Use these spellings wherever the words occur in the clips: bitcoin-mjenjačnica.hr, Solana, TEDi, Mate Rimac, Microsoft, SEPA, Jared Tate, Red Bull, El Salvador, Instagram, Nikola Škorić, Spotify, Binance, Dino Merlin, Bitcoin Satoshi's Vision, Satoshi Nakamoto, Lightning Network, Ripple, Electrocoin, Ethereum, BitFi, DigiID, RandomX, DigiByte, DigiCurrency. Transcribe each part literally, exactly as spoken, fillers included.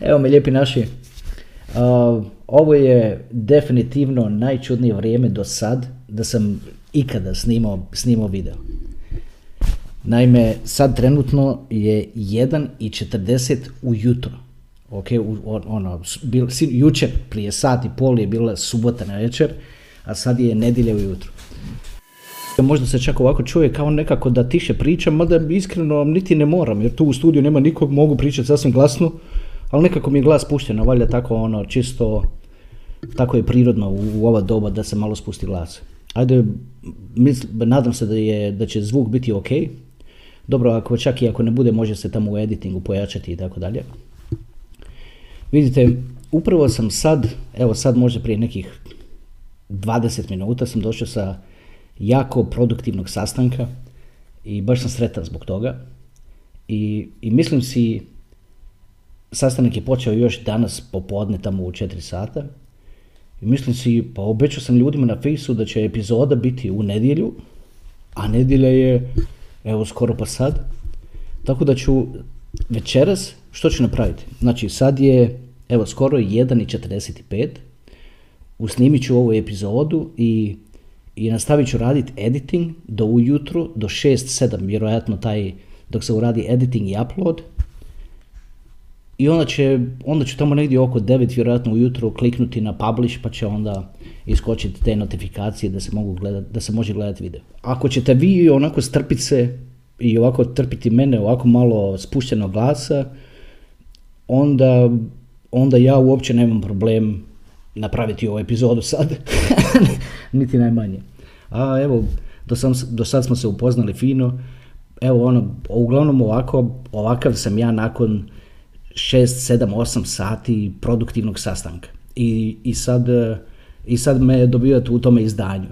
Evo me lijepi naši, uh, ovo je definitivno najčudnije vrijeme do sad da sam ikada snimao, snimao video. Naime, sad trenutno je jedan i četrdeset ujutro, ok, on, ono, bil, jučer prije sat i pol je bila subota na večer, a sad je nedjelja ujutro. Možda se čak ovako čuje kao nekako da tiše pričam, mada iskreno niti ne moram, jer tu u studiju nema nikog, mogu pričati sasvim glasno, ali nekako mi je glas spušten, valjda tako ono, čisto, tako je prirodno u, u ova doba da se malo spusti glas. Ajde, misl, nadam se da, je, da će zvuk biti ok. Dobro, ako čak i ako ne bude, može se tamo u editingu pojačati i tako dalje. Vidite, upravo sam sad, evo sad možda prije nekih dvadeset minuta sam došao sa jako produktivnog sastanka i baš sam sretan zbog toga. I, i mislim si, sastanak je počeo još danas popodne tamo u četiri sata. I mislim si, pa obećao sam ljudima na fejsu da će epizoda biti u nedjelju, a nedjelja je evo skoro pa sad. Tako da ću večeras, što ću napraviti? Znači sad je evo skoro jedan i četrdeset pet. Usnimit ću ovu epizodu i I nastavit ću raditi editing do ujutru, do šest sedam, vjerojatno taj, dok se uradi editing i upload. I onda, će, onda ću tamo negdje oko devet, vjerojatno ujutru, kliknuti na publish, pa će onda iskočiti te notifikacije da se, mogu gledat, da se može gledati video. Ako ćete vi onako strpiti se i ovako trpiti mene, ovako malo spuštenog glasa, onda, onda ja uopće nemam problem napraviti ovu epizodu sad, niti najmanje. A evo, do, sam, do sad smo se upoznali fino, evo ono, uglavnom ovako, ovakav sam ja nakon šest, sedam, osam sati produktivnog sastanka. I, i, sad, i sad me dobivate u tome izdanju.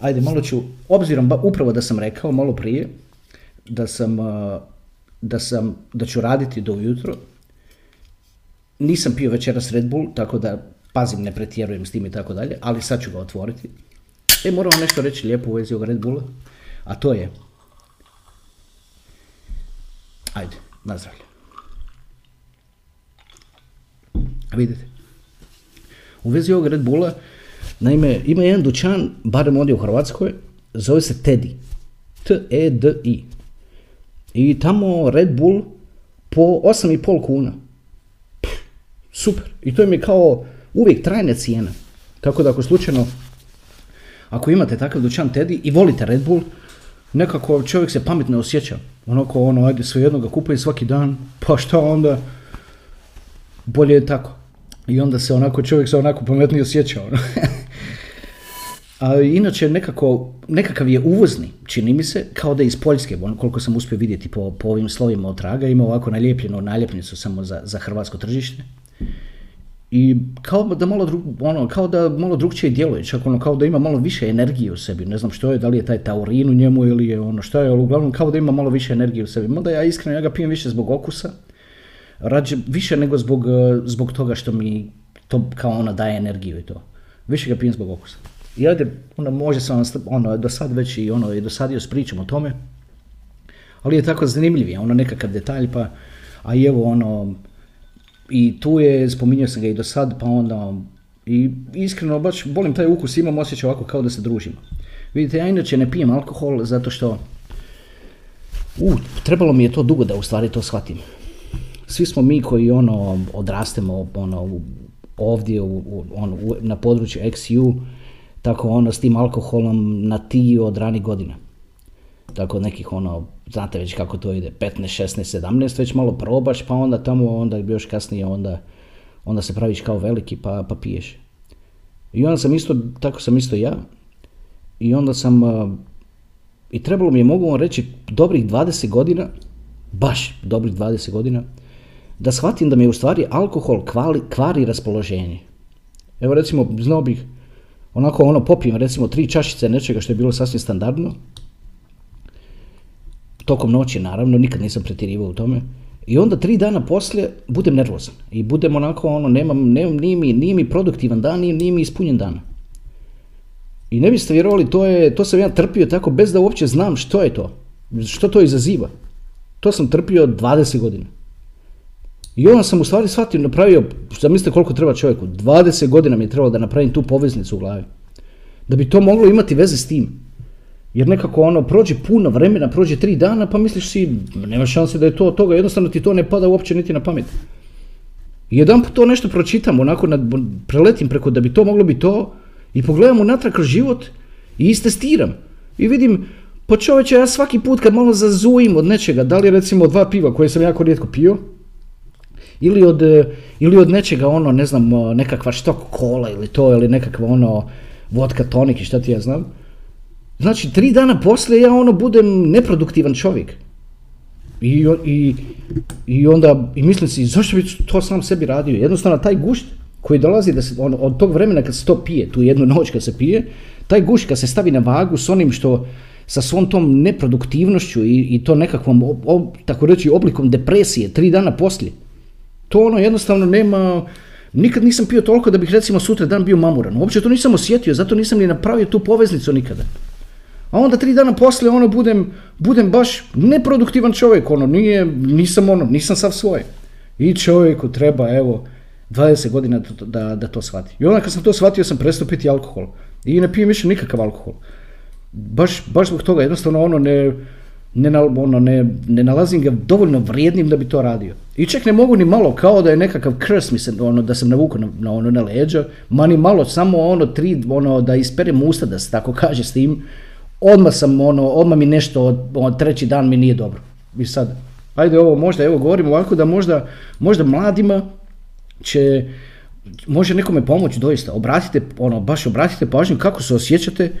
Ajde, malo ću, obzirom ba, upravo da sam rekao malo prije, da sam, da, sam, da ću raditi do ujutro. Nisam pio večeras Red Bull, tako da pazim, ne pretjerujem s tim i tako dalje, ali sad ću ga otvoriti. E, moram vam nešto reći lijepo u vezi ovog Red Bulla, a to je... Ajde, nazdravlje. Vidite, u vezi ovog Red Bulla, naime, ima jedan dućan, barem ovdje u Hrvatskoj, zove se TEDi. T E D I. I tamo Red Bull po osam i pol kuna. Super, i to im je kao uvijek trajna cijena, tako da ako slučajno, ako imate takav dućan TEDi i volite Red Bull, nekako čovjek se pametno osjeća, onako ono, ajde svejedno ga kupuje svaki dan, pa šta onda, bolje je tako, i onda se onako čovjek se onako pametnije osjeća, ono. A inače nekako, nekakav je uvozni, čini mi se, kao da je iz Poljske, ono koliko sam uspio vidjeti po, po ovim slovima od traga, ima ovako naljepljenu naljepnicu samo za, za hrvatsko tržište. I kao da malo drug, ono, kao da malo drugčije djeluje, čak ono kao da ima malo više energije u sebi, ne znam što je, da li je taj taurin u njemu ili je ono što je, ali uglavnom kao da ima malo više energije u sebi. Mada ja iskreno, ja ga pijem više zbog okusa, rađe, više nego zbog, zbog toga što mi to kao ona daje energiju i to. Više ga pijem zbog okusa. I ajde, ono, može sam ono, do sad već i ono, i dosadio s pričom o tome, ali je tako zanimljiv, ono nekakav detalj, pa, a evo ono, i tu je, spominjao sam ga i do sad, pa onda, i iskreno baš volim taj ukus, imam osjećaj ovako kao da se družimo. Vidite, ja inače ne pijem alkohol zato što, u, trebalo mi je to dugo da u stvari to shvatim. Svi smo mi koji ono, odrastemo ono, ovdje u, u, ono, u, na području X U, tako ono s tim alkoholom na ti od ranih godina. Tako nekih ono, znate već kako to ide, petnaest, šesnaest, sedamnaest, već malo probaš, pa onda tamo, onda još kasnije onda onda se praviš kao veliki pa, pa piješ. I onda sam isto, tako sam isto ja, i onda sam, i trebalo mi je, mogu vam reći, dobrih dvadeset godina, baš dobrih dvadeset godina, da shvatim da mi u stvari alkohol kvali, kvari raspoloženje. Evo recimo, znao bih, onako ono popijem recimo tri čašice nečega što je bilo sasvim standardno, tokom noći naravno, nikad nisam pretjerivao u tome, i onda tri dana poslije budem nervozan i budem onako ono, nemam, nemam, nije mi, nije mi produktivan dan, nije, nije mi ispunjen dan. I ne biste vjerovali, to, je, to sam ja trpio tako bez da uopće znam što je to, što to izaziva. To sam trpio dvadeset godina. I onda sam u stvari shvatio, napravio, zamislite koliko treba čovjeku, dvadeset godina mi je trebalo da napravim tu poveznicu u glavi. Da bi to moglo imati veze s tim. Jer nekako ono, prođe puno vremena, prođe tri dana, pa misliš si, nema šanse da je to od toga, jednostavno ti to ne pada uopće niti na pamet. I jedan put to nešto pročitam, onako nad, preletim preko da bi to moglo bi to, i pogledam unatrag kroz život i istestiram. I vidim, pa čoveče, ja svaki put kad malo zazujim od nečega, da li recimo od dva piva koje sam jako rijetko pio, ili od, ili od nečega ono, ne znam, nekakva štok kola ili to, ili nekakva ono vodka tonik i šta ti ja znam. Znači, tri dana poslije ja ono budem neproduktivan čovjek. I, i, i onda i mislim si, zašto bi to sam sebi radio? Jednostavno, taj gušt koji dolazi da se, on, od tog vremena kad se to pije, tu jednu noć kad se pije, taj gušt kad se stavi na vagu s onim što, sa svom tom neproduktivnošću i, i to nekakvom, ob, ob, tako reći, oblikom depresije, tri dana poslije, to ono jednostavno nema, nikad nisam pio toliko da bih recimo sutra dan bio mamuran. Uopće to nisam osjetio, zato nisam ni napravio tu poveznicu nikada. A onda tri dana poslije ono budem, budem baš neproduktivan čovjek, ono nije, nisam ono, nisam sav svoj. I čovjeku treba evo dvadeset godina da, da to shvati. I onda kad sam to shvatio sam prestao piti alkohol i ne pijem više nikakav alkohol. Baš, baš zbog toga jednostavno ono ne, ne, ono ne, ne nalazim ga dovoljno vrijednim da bi to radio. I čak ne mogu ni malo, kao da je nekakav krs, mislim, ono, da sam navukao na, na, ono, na leđa, ma ni malo, samo ono tri, ono da isperem usta, da se tako kaže s tim. Odmah sam ono, odmah mi nešto, od, od treći dan mi nije dobro. I sad, ajde ovo možda, evo govorim ovako da možda, možda mladima će, može nekome pomoći doista. Obratite, ono, baš obratite pažnju kako se osjećate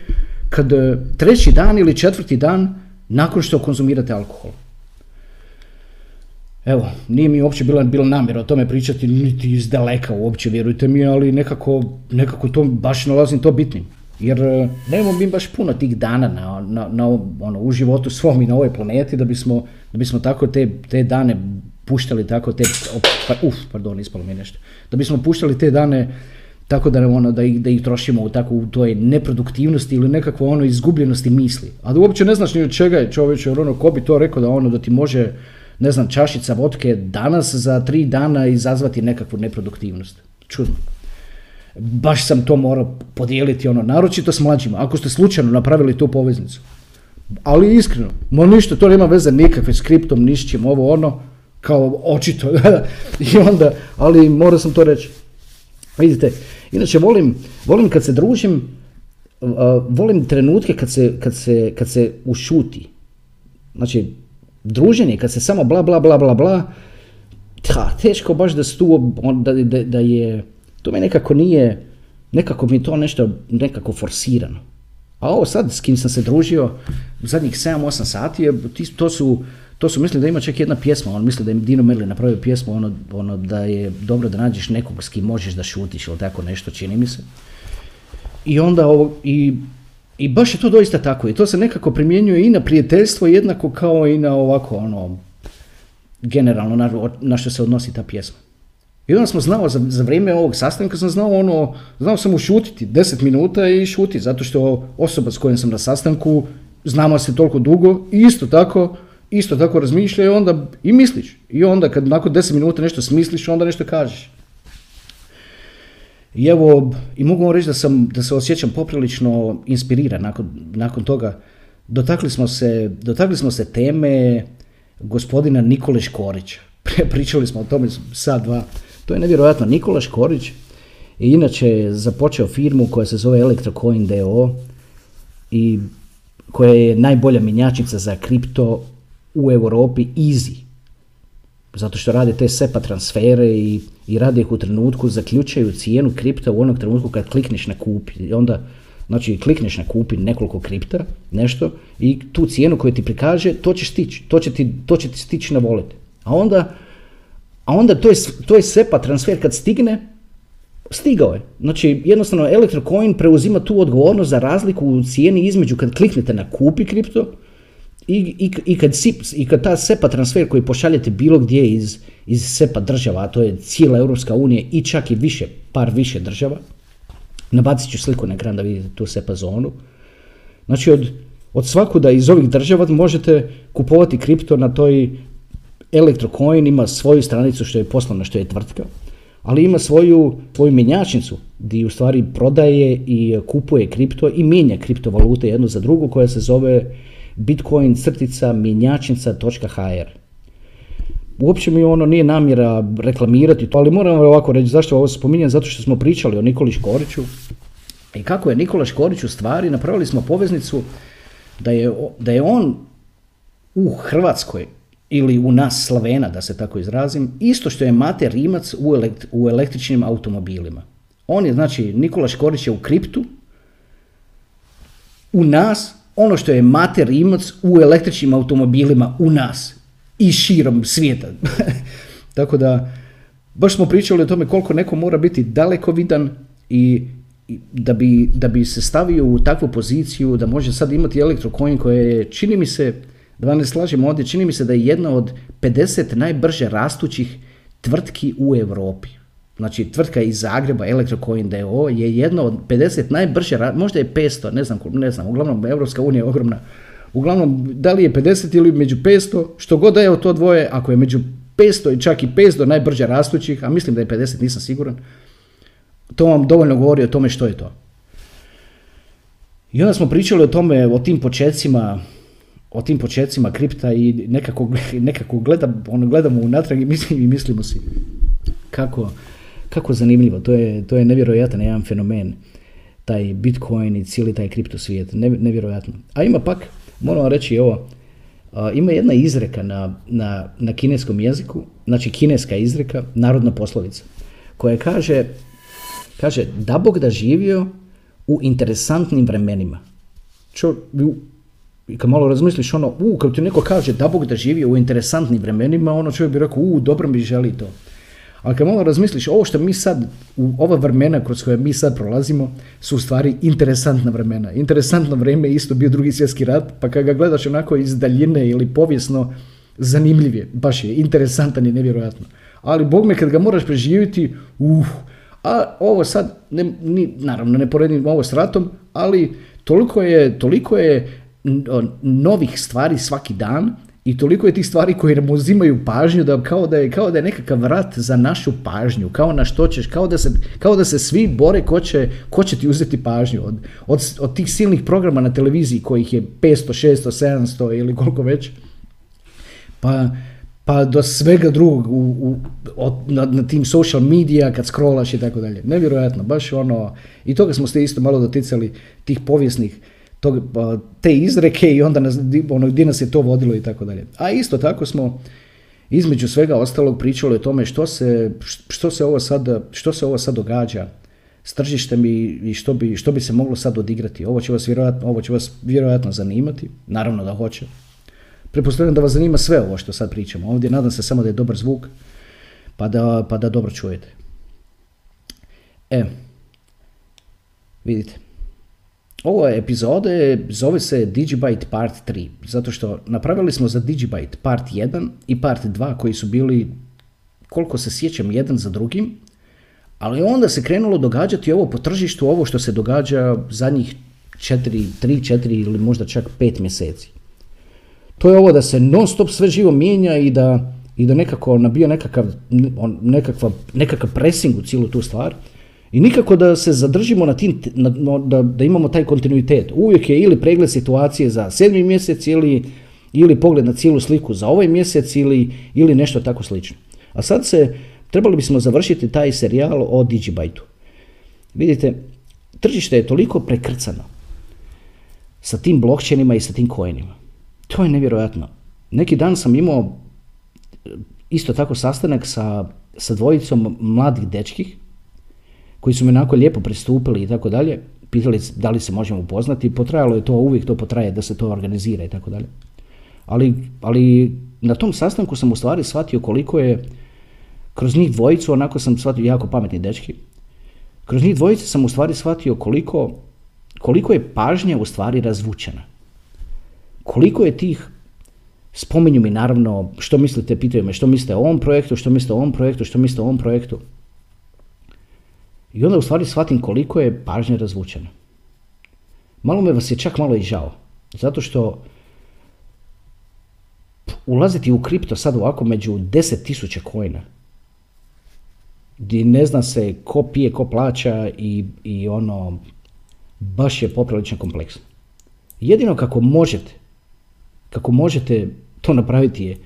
kad treći dan ili četvrti dan nakon što konzumirate alkohol. Evo, nije mi uopće bila, bila namjera o tome pričati, niti iz daleka uopće, vjerujte mi, ali nekako, nekako to baš nalazim to bitnim. Jer nemamo mi baš puno tih dana na, na, na, ono, u životu svom i na ovoj planeti da bismo, da bismo tako te, te dane puštali, tako te, uf, pardon, ispalo mi nešto, da bismo puštali te dane tako da, ono, da, ih, da ih trošimo u, tako, u toj neproduktivnosti ili nekakvoj ono, izgubljenosti misli. A da uopće ne znaš ni od čega je čovječe, jer ono, ko bi to rekao da, ono, da ti može, ne znam, čašica vodke danas za tri dana izazvati nekakvu neproduktivnost. Čudno. Baš sam to morao podijeliti, ono, naročito s mlađima, ako ste slučajno napravili tu poveznicu. Ali iskreno, mo ništa, to nema veze nikakve s kriptom, nišćim, ovo ono, kao očito. I onda, ali morao sam to reći. Vidite, inače volim, volim kad se družim, volim trenutke kad se, kad se, kad se ušuti. Znači, druženje kad se samo bla bla bla bla bla, ta, teško baš da se tu, da, da, da je... To me nekako nije, nekako mi to nešto nekako forsirano. A ovo sad s kim sam se družio zadnjih sedam do osam sati, to su, to su mislim da ima čak jedna pjesma, on misli da im Dino Merlin napravio pjesmu, ono, ono da je dobro da nađeš nekog s kim možeš da šutiš ili tako nešto, čini mi se. I onda ovo, i, i baš je to doista tako i to se nekako primjenjuje i na prijateljstvo jednako kao i na ovako ono, generalno na, na što se odnosi ta pjesma. I onda smo znao, za, za vrijeme ovog sastanka sam znao ono, znao sam ušutiti deset minuta i šuti, zato što osoba s kojom sam na sastanku, znamo se toliko dugo i isto tako, isto tako razmišlja i onda i misliš. I onda kad nakon deset minuta nešto smisliš, onda nešto kažeš. I evo, i mogu vam reći da sam, da se osjećam poprilično inspiriran nakon, nakon toga. Dotakli smo se, dotakli smo se teme gospodina Nikole Škorića. Pričali smo o tome sad dva. To je nevjerojatno. Nikola Škorić je inače započeo firmu koja se zove Electrocoin d o o i koja je najbolja mjenjačnica za kripto u Europi, easy. zato što rade te SEPA transfere i, i rade ih u trenutku, zaključaju cijenu kripta u onom trenutku kad klikneš na kupi. I onda, znači, klikneš na kupi nekoliko kripta, nešto, i tu cijenu koju ti prikaže, to će stići, to će ti, to će ti stići na wallet. A onda, a onda to je, to je SEPA transfer kad stigne, stigao je. Znači, jednostavno, Electrocoin preuzima tu odgovornost za razliku u cijeni između kad kliknete na kupi kripto i, i, i, kad, i kad ta SEPA transfer koji pošaljete bilo gdje iz, iz SEPA država, a to je cijela Europska unija i čak i više, par više država, nabacit ću sliku na ekran da vidite tu SEPA zonu. Znači, od, od svakuda iz ovih država možete kupovati kripto na toj. Electrocoin ima svoju stranicu što je poslana, što je tvrtka, ali ima svoju, svoju mjenjačnicu gdje u stvari prodaje i kupuje kripto i mijenja kriptovalute jednu za drugu, koja se zove bitcoin crtica mjenjačnica točka h r. Uopće mi ono nije namjera reklamirati to, ali moram ovako reći zašto ovo spominjem, zato što smo pričali o Nikoli Škoriću i kako je Nikola Škorić u stvari, napravili smo poveznicu da je, da je on u Hrvatskoj ili u nas Slavena, da se tako izrazim, isto što je Mate Rimac u, elekt, u električnim automobilima. On je, znači, Nikola Škorić je u kriptu, u nas, ono što je Mate Rimac u električnim automobilima u nas i širom svijeta. Tako da, baš smo pričali o tome koliko neko mora biti dalekovidan i, i da, bi, da bi se stavio u takvu poziciju da može sad imati Electrocoin koje je, čini mi se, da vam ne slažemo ovdje, čini mi se da je jedna od pedeset najbrže rastućih tvrtki u Europi. Znači, tvrtka iz Zagreba, Electrocoin d o o, je jedna od pedeset najbrže, možda je petsto, ne znam, ne znam, uglavnom Europska unija je ogromna. Uglavnom, da li je pedeset ili među petsto, što god da je od to dvoje, ako je među petsto i čak i petsto najbrže rastućih, a mislim da je pedeset, nisam siguran, to vam dovoljno govori o tome što je to. I onda smo pričali o tome, o tim početcima, o tim početcima kripta i nekako, nekako gledam, ono, gledamo unatrag i, mislim, i mislimo si kako, kako zanimljivo. To je, to je nevjerojatan jedan fenomen, taj Bitcoin i cijeli taj kripto svijet, ne, nevjerojatno. A ima pak, moram reći ovo, a, ima jedna izreka na, na, na kineskom jeziku, znači kineska izreka, narodna poslovica, koja kaže, kaže da Bog da živio u interesantnim vremenima. Čo, i kad malo razmisliš ono, u, kad ti neko kaže da Bog da živi u interesantnim vremenima, ono čovjek bi rekao, u, dobro mi želi to. Ali kad malo razmisliš, ovo što mi sad, u ova vremena kroz koje mi sad prolazimo, su u stvari interesantna vremena. Interesantno vrijeme isto bio Drugi svjetski rat, pa kad ga gledaš onako iz daljine ili povijesno, zanimljiv je, baš je, interesantan i nevjerojatno. Ali Bog me, kad ga moraš preživjeti, uh, a ovo sad, ne, ni, naravno ne poredim ovo s ratom, ali toliko je, toliko je, novih stvari svaki dan i toliko je tih stvari koje nam uzimaju pažnju da kao da je, kao da je nekakav rat za našu pažnju, kao na što ćeš, kao da se, kao da se svi bore ko će, ko će ti uzeti pažnju od, od, od tih silnih programa na televiziji kojih je petsto, šesto, sedamsto ili koliko već, pa, pa do svega drugog u, u, od, na, na tim social medija kad scrollaš i tako dalje. Nevjerojatno, baš ono, i toga smo se isto malo doticali tih povijesnih tog, te izreke i onda nas, ono, gdje nas je to vodilo i tako dalje. A isto tako smo između svega ostalog pričali o tome što se, što se, ovo, sad, što se ovo sad događa s tržištem i što bi, što bi se moglo sad odigrati. Ovo će vas vjerojatno, ovo će vas vjerojatno zanimati, naravno da hoće. Pretpostavljam da vas zanima sve ovo što sad pričamo ovdje, nadam se samo da je dobar zvuk pa da, pa da dobro čujete. E, vidite. Ovo epizode zove se DigiByte Part tri, zato što napravili smo za DigiByte Part jedan i Part dva koji su bili, koliko se sjećam, jedan za drugim, ali onda se krenulo događati ovo po tržištu, ovo što se događa zadnjih četiri, tri, četiri ili možda čak pet mjeseci. To je ovo da se non stop sve živo mijenja i da, i da nekako nabija nekakav, nekakva, nekakav pressing u cijelu tu stvar. I nikako da se zadržimo na tim, na, da, da imamo taj kontinuitet. Uvijek je ili pregled situacije za sedmi mjesec ili, ili pogled na cijelu sliku za ovaj mjesec ili, ili nešto tako slično. A sad se, trebali bismo završiti taj serijal o DigiByte-u. Vidite, tržište je toliko prekrcano sa tim blockchainima i sa tim coinima. To je nevjerojatno. Neki dan sam imao isto tako sastanak sa, sa dvojicom mladih dečkih koji su mi onako lijepo pristupili i tako dalje, pitali da li se možemo upoznati, potrajalo je to, uvijek to potraje da se to organizira i tako dalje. Ali, ali na tom sastanku sam u stvari shvatio koliko je, kroz njih dvojicu, onako sam shvatio, jako pametni dečki, kroz njih dvojicu sam u stvari shvatio koliko, koliko je pažnja u stvari razvučena. Koliko je tih, spominju mi naravno, što mislite, pitaju me što mislite o ovom projektu, što mislite o ovom projektu, što mislite o ovom projektu. I onda u stvari shvatim koliko je pažnja razvučena. Malo me vas je čak malo i žao, zato što ulaziti u kripto sad ovako među deset tisuća coina, gdje ne zna se ko pije, ko plaća i, i ono, baš je poprilično kompleksno. Jedino kako možete, kako možete to napraviti je,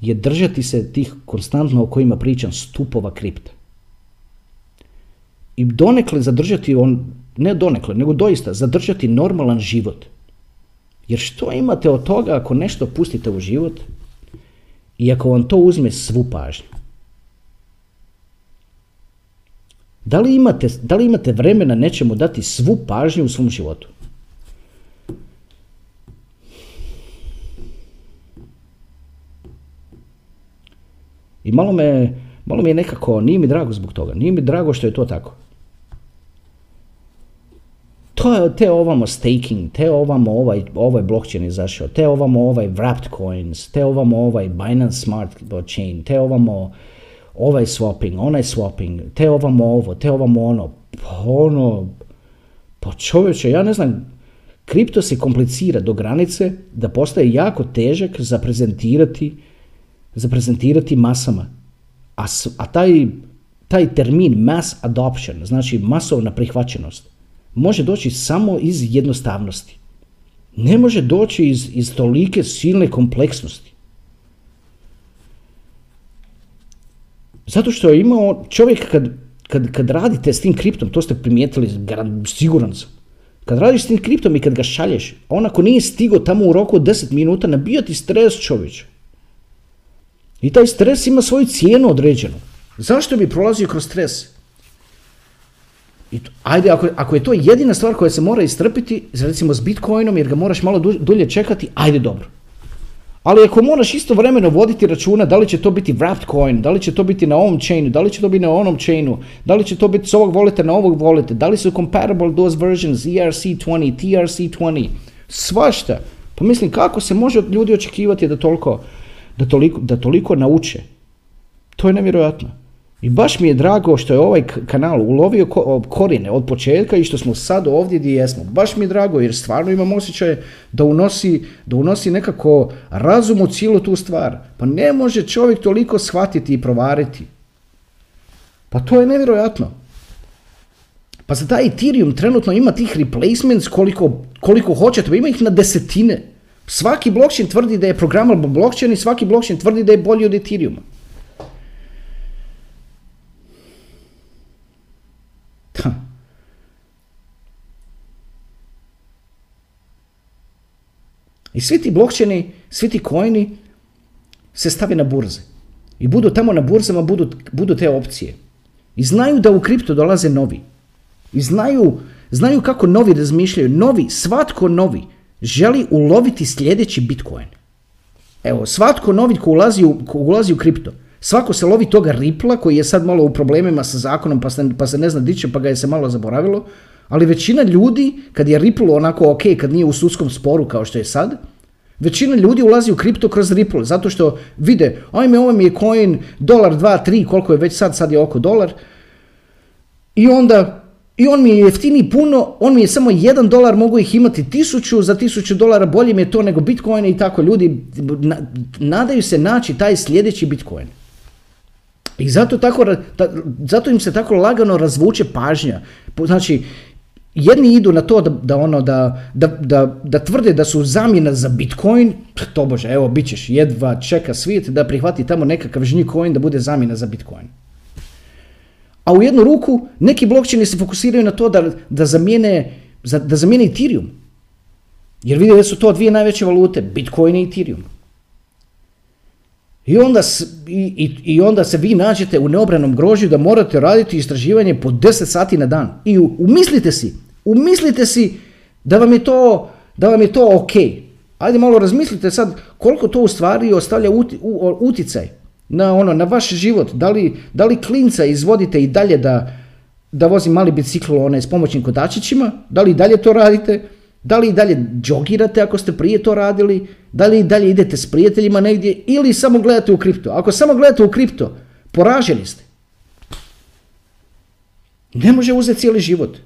je držati se tih konstantno o kojima pričam stupova kripta. I donekle zadržati, on, ne donekle, nego doista zadržati normalan život. Jer što imate od toga ako nešto pustite u život i ako vam to uzme svu pažnju? Da li imate, da li imate vremena nečemu dati svu pažnju u svom životu? I malo me, malo mi je nekako, nije mi drago zbog toga, nije mi drago što je to tako. To, te ovamo staking, te ovamo ovaj, ovaj blockchain izašao, te ovamo ovaj wrapped coins, te ovamo ovaj Binance smart blockchain, te ovamo ovaj swapping, onaj swapping, te ovamo ovo, te ovamo ono, pa ono, pa čovječe, ja ne znam, kripto se komplicira do granice da postaje jako težak za prezentirati, za prezentirati masama. A, a taj, taj termin mass adoption, znači masovna prihvaćenost, može doći samo iz jednostavnosti. Ne može doći iz, iz tolike silne kompleksnosti. Zato što je imao čovjek, kad, kad, kad radite s tim kriptom, to ste primijetili, siguran sam, kad radiš s tim kriptom i kad ga šalješ, on ako nije stigao tamo u roku od deset minuta, nabija ti stres, čovječe. I taj stres ima svoju cijenu određenu. Zašto bi prolazio kroz stres? I to, ajde, ako, ako je to jedina stvar koja se mora istrpiti, recimo s Bitcoinom, jer ga moraš malo dulje čekati, ajde, dobro. Ali ako moraš istovremeno voditi računa da li će to biti wrapped coin, da li će to biti na ovom chainu, da li će to biti na onom chainu, da li će to biti s ovog voleta na ovog voleta, da li su comparable those versions, E R C dvadeset, T R C dvadeset, svašta. Pa mislim, kako se može od ljudi očekivati da toliko, da toliko, da toliko nauče? To je nevjerojatno. I baš mi je drago što je ovaj kanal ulovio korijene od početka i što smo sad ovdje gdje jesmo. Baš mi je drago jer stvarno imam osjećaj da unosi, da unosi nekako razum u cijelu tu stvar. Pa ne može čovjek toliko shvatiti i provariti. Pa to je nevjerojatno. Pa za taj Ethereum trenutno ima tih replacements koliko, koliko hoćete, ima ih na desetine. Svaki blockchain tvrdi da je programable blockchain i svaki blockchain tvrdi da je bolji od Ethereuma. Ha. I svi ti blockchaini, svi ti coini se stave na burze. I budu tamo na burzama, budu, budu te opcije. I znaju da u kripto dolaze novi. I znaju, znaju kako novi razmišljaju. Novi, svatko novi želi uloviti sljedeći Bitcoin. Evo, svatko novi ko ulazi u, ko ulazi u kripto, svako se lovi toga Ripla koji je sad malo u problemima sa zakonom pa se, pa se ne zna di će, pa ga je se malo zaboravilo, ali većina ljudi, kad je Ripple onako ok, kad nije u sudskom sporu kao što je sad, većina ljudi ulazi u kripto kroz Ripple, zato što vide, ajme, ovo mi je coin, dolar, dva, tri, koliko je već sad, sad je oko dolar, i onda, i on mi je jeftiniji puno, on mi je samo jedan dolar, mogu ih imati tisuću, za tisuću dolara bolje mi je to nego Bitcoin i tako, ljudi na, nadaju se naći taj sljedeći Bitcoin. I zato, tako, ta, zato im se tako lagano razvuče pažnja. Znači, jedni idu na to da, da, ono, da, da, da, da tvrde da su zamjena za Bitcoin, tobože, evo, bit ćeš, jedva čeka svijet da prihvati tamo nekakav žnjikoin da bude zamjena za Bitcoin. A u jednu ruku, neki blockchaini se fokusiraju na to da, da, zamijene, za, da zamijene Ethereum. Jer vidjeli su to dvije najveće valute, Bitcoin i Ethereum. I onda, i, i onda se vi nađete u neobranom grožju da morate raditi istraživanje po deset sati na dan. I umislite si, umislite si da vam je to, da vam je to ok. Ajde malo razmislite sad koliko to u stvari ostavlja uti, u, uticaj na, ono, na vaš život. Da li, da li klinca izvodite i dalje da, da vozi mali biciklo one, s pomoćnim kotačićima? Da li i dalje to radite? Da li i dalje džogirate ako ste prije to radili? Da li i dalje idete s prijateljima negdje ili samo gledate u kripto? Ako samo gledate u kripto, poraženi ste. Ne može uzeti cijeli život.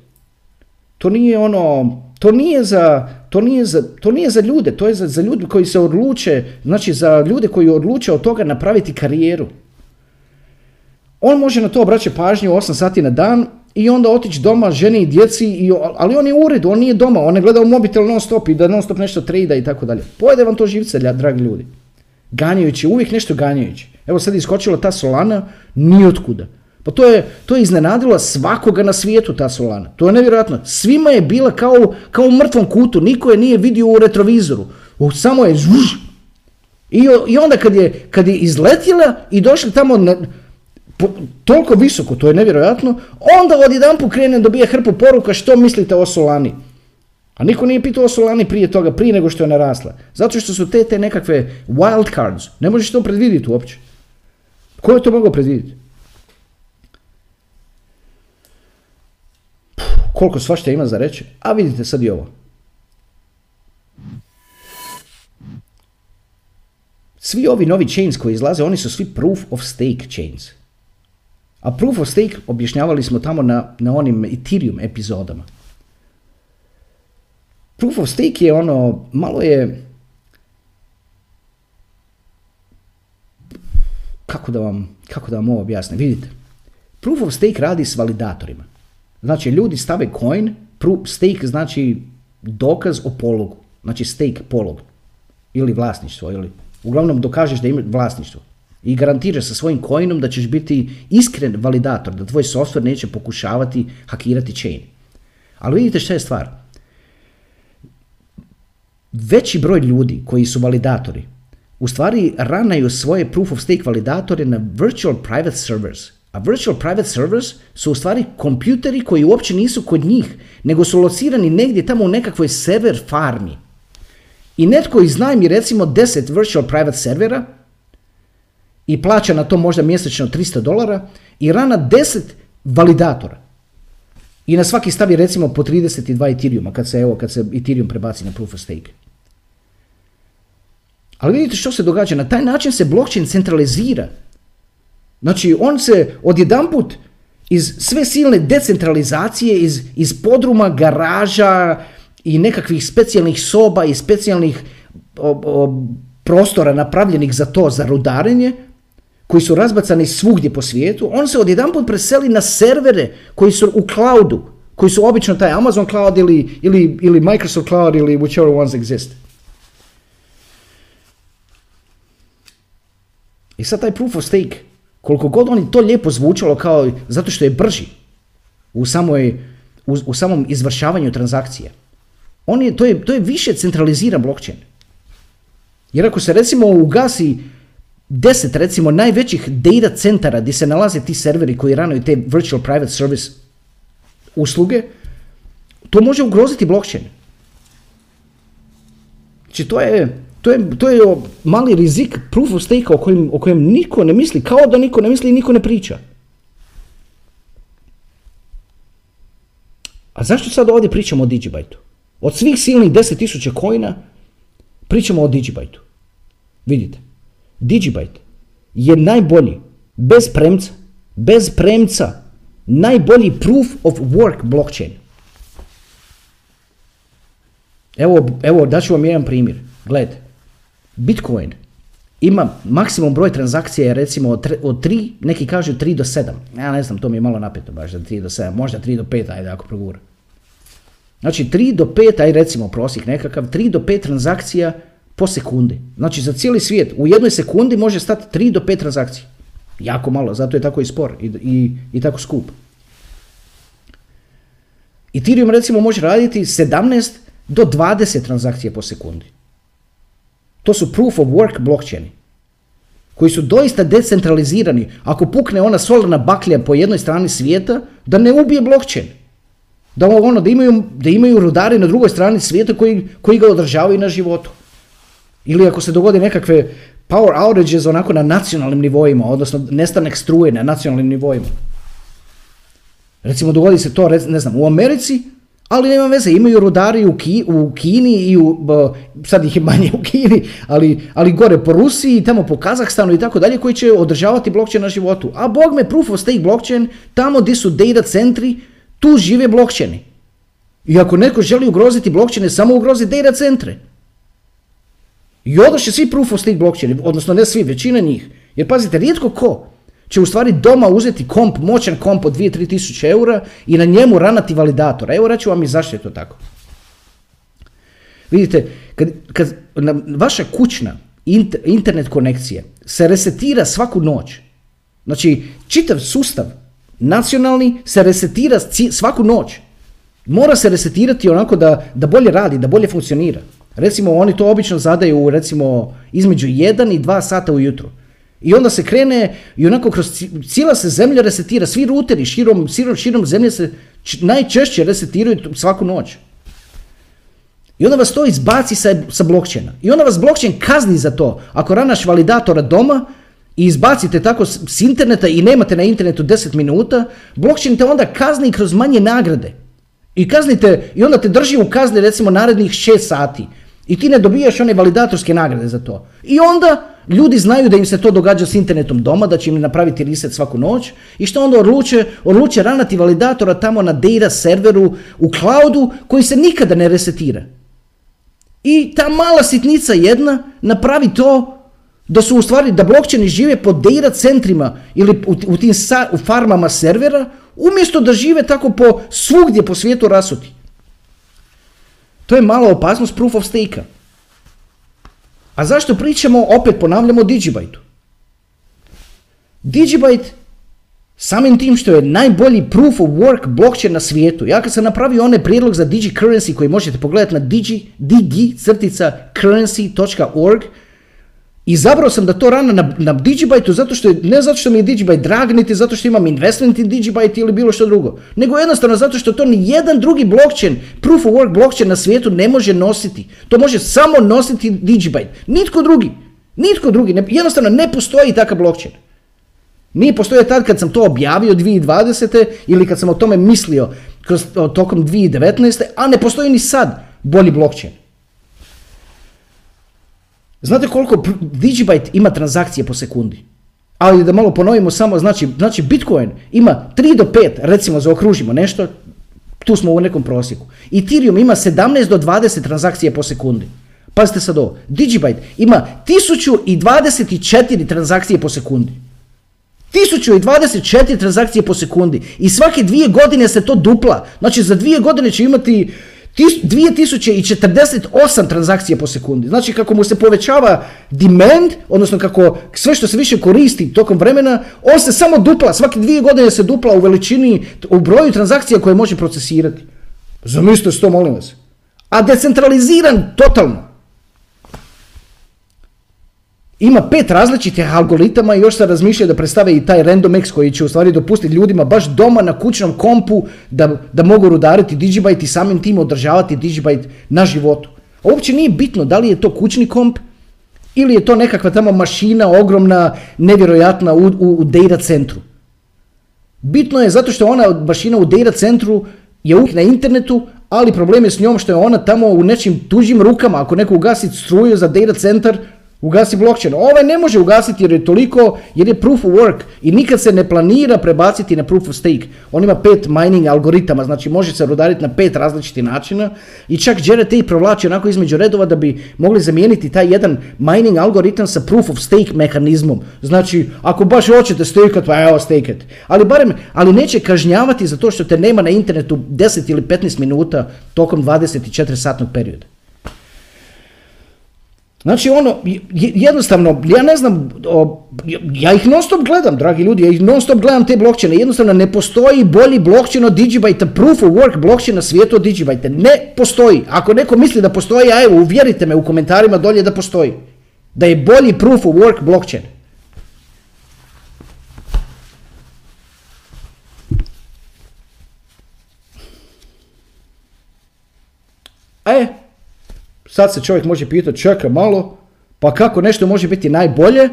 To nije ono, to nije za, to nije za, to nije za ljude, to je za, za ljude koji se odluče, znači za ljude koji odluče od toga napraviti karijeru. On može na to obraćati pažnju osam sati na dan i onda otići doma ženi i djeci, i, ali on je u redu, on nije doma, on je gledao mobitel non stop i da non stop nešto trade i tako dalje. Pojede vam to živce, dragi ljudi. Ganjajući, uvijek nešto ganjajući. Evo sad iskočila ta Solana, nijotkuda. Pa to je, to je iznenadila svakoga na svijetu ta Solana. To je nevjerojatno. Svima je bila kao, kao u mrtvom kutu, niko je nije vidio u retrovizoru. O, samo je zvuš. I, I onda kad je, kad je izletjela i došla tamo na... Po, toliko visoko, to je nevjerojatno, onda odjedanput krene dobije hrpu poruka što mislite o Solani. A niko nije pitao o Solani prije toga, prije nego što je narasla. Zato što su te te nekakve wild cards, ne možeš to predvidjeti uopće. Ko je to mogao predvidjeti? Puh, koliko svašta ima za reći, a vidite sad i ovo. Svi ovi novi chains koji izlaze, oni su svi proof of stake chains. A proof of stake objašnjavali smo tamo na, na onim Ethereum epizodama. Proof of stake je ono, malo je... Kako da vam, kako da vam ovo objasnim? Vidite, proof of stake radi s validatorima. Znači, ljudi stave coin, proof stake znači dokaz o pologu. Znači, stake polog. Ili vlasništvo, ili... Uglavnom, dokažeš da imaš vlasništvo. I garantiraš sa svojim coinom da ćeš biti iskren validator, da tvoj software neće pokušavati hakirati chain. Ali vidite šta je stvar. Veći broj ljudi koji su validatori u stvari ranaju svoje proof of stake validatore na virtual private servers. A virtual private servers su u stvari kompjuteri koji uopće nisu kod njih, nego su locirani negdje tamo u nekakvoj server farmi. I netko iznajmi recimo deset virtual private servera i plaća na to možda mjesečno tristo dolara i rana deset validatora. I na svaki stavi recimo po trideset dva Ethereuma kad se, evo, kad se Ethereum prebaci na proof of stake. Ali vidite što se događa, na taj način se blockchain centralizira. Znači on se odjedanput iz sve silne decentralizacije, iz, iz podruma, garaža i nekakvih specijalnih soba i specijalnih o, o, prostora napravljenih za to, za rudarenje, koji su razbacani svugdje po svijetu, on se odjedanput preseli na servere koji su u cloudu, koji su obično taj Amazon cloud ili, ili, ili Microsoft cloud ili whichever ones exist. I sad taj proof of stake, koliko god oni to lijepo zvučalo kao zato što je brži u, samoj, u, u samom izvršavanju transakcija, on je, to, je, to je više centraliziran blockchain. Jer ako se recimo ugasi deset recimo najvećih data centara gdje se nalaze ti serveri koji ranaju te virtual private service usluge, to može ugroziti blockchain. Znači to je, to je, to je mali rizik proof of stake o kojem, o kojem niko ne misli, kao da niko ne misli i niko ne priča. A zašto sad ovdje pričamo o DigiByte-u? Od svih silnih deset tisuća coina pričamo o DigiByte-u. Vidite, DigiByte je najbolji, bez premca, bez premca, najbolji proof of work blockchain. Evo, evo daću vam jedan primjer. Gledajte, Bitcoin ima maksimum broj transakcija recimo od tri, neki kažu tri do sedam. Ja ne znam, to mi je malo napeto baš, da tri do sedam, možda tri do pet, ajde ako progura. Znači tri do pet, aj recimo prosjek nekakav, tri do pet transakcija po sekundi. Znači za cijeli svijet u jednoj sekundi može stati tri do pet transakcija. Jako malo, zato je tako i spor i, i, i tako skup. Ethereum recimo može raditi sedamnaest do dvadeset transakcija po sekundi. To su proof of work blockchaini koji su doista decentralizirani, ako pukne ona solarna baklja po jednoj strani svijeta, da ne ubije blockchain. Da, ono, da, imaju, da imaju rudari na drugoj strani svijeta koji, koji ga održavaju na životu. Ili ako se dogode nekakve power outages onako na nacionalnim nivoima, odnosno nestanak struje na nacionalnim nivoima. Recimo dogodi se to, ne znam, u Americi, ali nema veze, imaju rudari u, Ki, u Kini i u, sad ih je manje u Kini, ali, ali gore po Rusiji, tamo po Kazahstanu i tako dalje, koji će održavati blockchain na životu. A bog me, proof of stake blockchain, tamo gdje su data centri, tu žive blockchaini. I ako neko želi ugroziti blockchaine, samo ugrozi data centre. I odoše svi proof of stake blockchaini, odnosno ne svi, većina njih. Jer pazite, rijetko ko će u stvari doma uzeti komp, moćan komp od dvije do tri tisuće eura i na njemu ranati validatora. Evo reću vam i zašto je to tako. Vidite, kad, kad vaša kućna internet konekcija se resetira svaku noć, znači čitav sustav nacionalni se resetira svaku noć. Mora se resetirati onako da, da bolje radi, da bolje funkcionira. Recimo oni to obično zadaju recimo između jedan i dva sata ujutro. I onda se krene i onako kroz cijela se zemlja resetira, svi ruteri širom, širom, širom zemlje se najčešće resetiraju svaku noć. I onda vas to izbaci sa, sa blockchaina. I onda vas blockchain kazni za to. Ako ranaš validatora doma i izbacite tako s interneta i nemate na internetu deset minuta, blockchain te onda kazni kroz manje nagrade. I kaznite, i onda te drži u kazni recimo narednih šest sati. I ti ne dobijaš one validatorske nagrade za to. I onda ljudi znaju da im se to događa s internetom doma, da će im napraviti reset svaku noć. I što onda odluče? Odluče ranati validatora tamo na data serveru u cloudu koji se nikada ne resetira. I ta mala sitnica jedna napravi to da su u stvari, da blockchaini žive po data centrima ili u, u tim sa, u farmama servera, umjesto da žive tako po svugdje po svijetu rasuti. To je mala opasnost proof of stake-a. A zašto pričamo, opet ponavljamo, o DigiByte-u? DigiByte, samim tim što je najbolji proof of work blockchain na svijetu, ja kad sam napravio onaj prijedlog za DigiCurrency koji možete pogledati na digi currency točka org, izabrao sam da to rana na, na DigiByte-u zato što je, ne zato što mi je DigiByte drag, niti zato što imam investment in DigiByte ili bilo što drugo, nego jednostavno zato što to ni jedan drugi blockchain, proof of work blockchain na svijetu ne može nositi. To može samo nositi DigiByte. Nitko drugi, nitko drugi, ne, jednostavno ne postoji takav blockchain. Nije postojao tad kad sam to objavio dvije tisuće dvadesete. ili kad sam o tome mislio kroz, tokom dvije tisuće devetnaeste. a ne postoji ni sad bolji blockchain. Znate koliko DigiByte ima transakcije po sekundi? Ali da malo ponovimo samo, znači, znači Bitcoin ima tri do pet, recimo zaokružimo nešto, tu smo u nekom prosjeku. Ethereum ima sedamnaest do dvadeset transakcije po sekundi. Pazite sad ovo, DigiByte ima tisuću dvadeset četiri transakcije po sekundi. tisuću dvadeset četiri transakcije po sekundi i svake dvije godine se to dupla. Znači za dvije godine će imati dvije tisuće četrdeset osam transakcija po sekundi. Znači kako mu se povećava demand, odnosno kako sve što se više koristi tokom vremena, on se samo dupla, svake dvije godine se dupla u veličini, u broju transakcija koje može procesirati. Zamislite se to, molim vas. A decentraliziran totalno. Ima pet različitih algoritama i još se razmišlja da predstave i taj RandomX koji će u stvari dopustiti ljudima baš doma na kućnom kompu da, da mogu rudariti DigiByte i samim tim održavati DigiByte na životu. A uopće nije bitno da li je to kućni komp ili je to nekakva tamo mašina ogromna, nevjerojatna u, u, u data centru. Bitno je zato što ona mašina u data centru je uvijek na internetu, ali problem je s njom što je ona tamo u nečim tuđim rukama. Ako neko ugasi struju za data centar, ugasi blockchain. Ovaj ne može ugasiti jer je toliko, jer je proof of work i nikad se ne planira prebaciti na proof of stake. On ima pet mining algoritama, znači može se rudariti na pet različitih načina i čak Jared Tate provlači onako između redova da bi mogli zamijeniti taj jedan mining algoritam sa proof of stake mehanizmom. Znači, ako baš hoćete stakeat, pa evo stakeat. Ali barem, ali neće kažnjavati za to što te nema na internetu deset ili petnaest minuta tokom dvadeset četiri satnog perioda. Znači ono, jednostavno, ja ne znam, ja ih non stop gledam, dragi ljudi, ja ih non stop gledam te blockchaine, jednostavno ne postoji bolji blockchain od DigiByte, proof of work blockchain na svijetu od DigiByte, ne postoji. Ako neko misli da postoji, a evo, uvjerite me u komentarima dolje da postoji, da je bolji proof of work blockchain. E, sad se čovjek može pitati, čekaj malo, pa kako nešto može biti najbolje,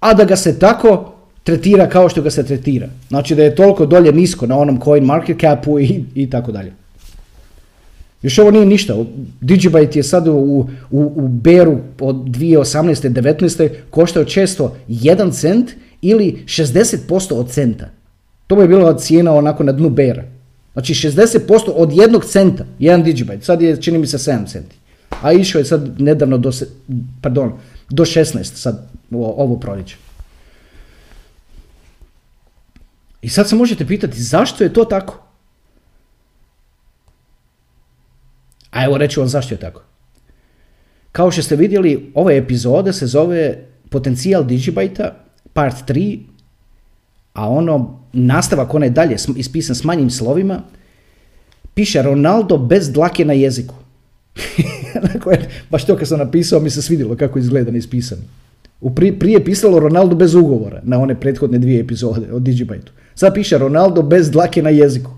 a da ga se tako tretira kao što ga se tretira. Znači da je toliko dolje nisko na onom coin market capu i, i tako dalje. Još ovo nije ništa, DigiByte je sad u, u, u beru od dvije tisuće osamnaeste do dvije tisuće devetnaeste koštao često jedan cent ili šezdeset posto od centa. To bi je bila cijena onako na dnu bera. Znači šezdeset posto od jednog centa, jedan DigiByte, sad je čini mi se sedam centi. A išao je sad nedavno do, pardon, do šesnaest sad ovo proljeće. I sad se možete pitati zašto je to tako? A evo reći vam zašto je tako. Kao što ste vidjeli, ove epizode se zove Potencijal DigiByte-a part tri, a ono nastavak onaj dalje ispisan s manjim slovima, piše Ronaldo bez dlake na jeziku. Baš to kad sam napisao mi se svidjelo kako izgleda ispisan. Prije je pisalo Ronaldo bez ugovora na one prethodne dvije epizode o DigiByte-u. Sad piše Ronaldo bez dlake na jeziku.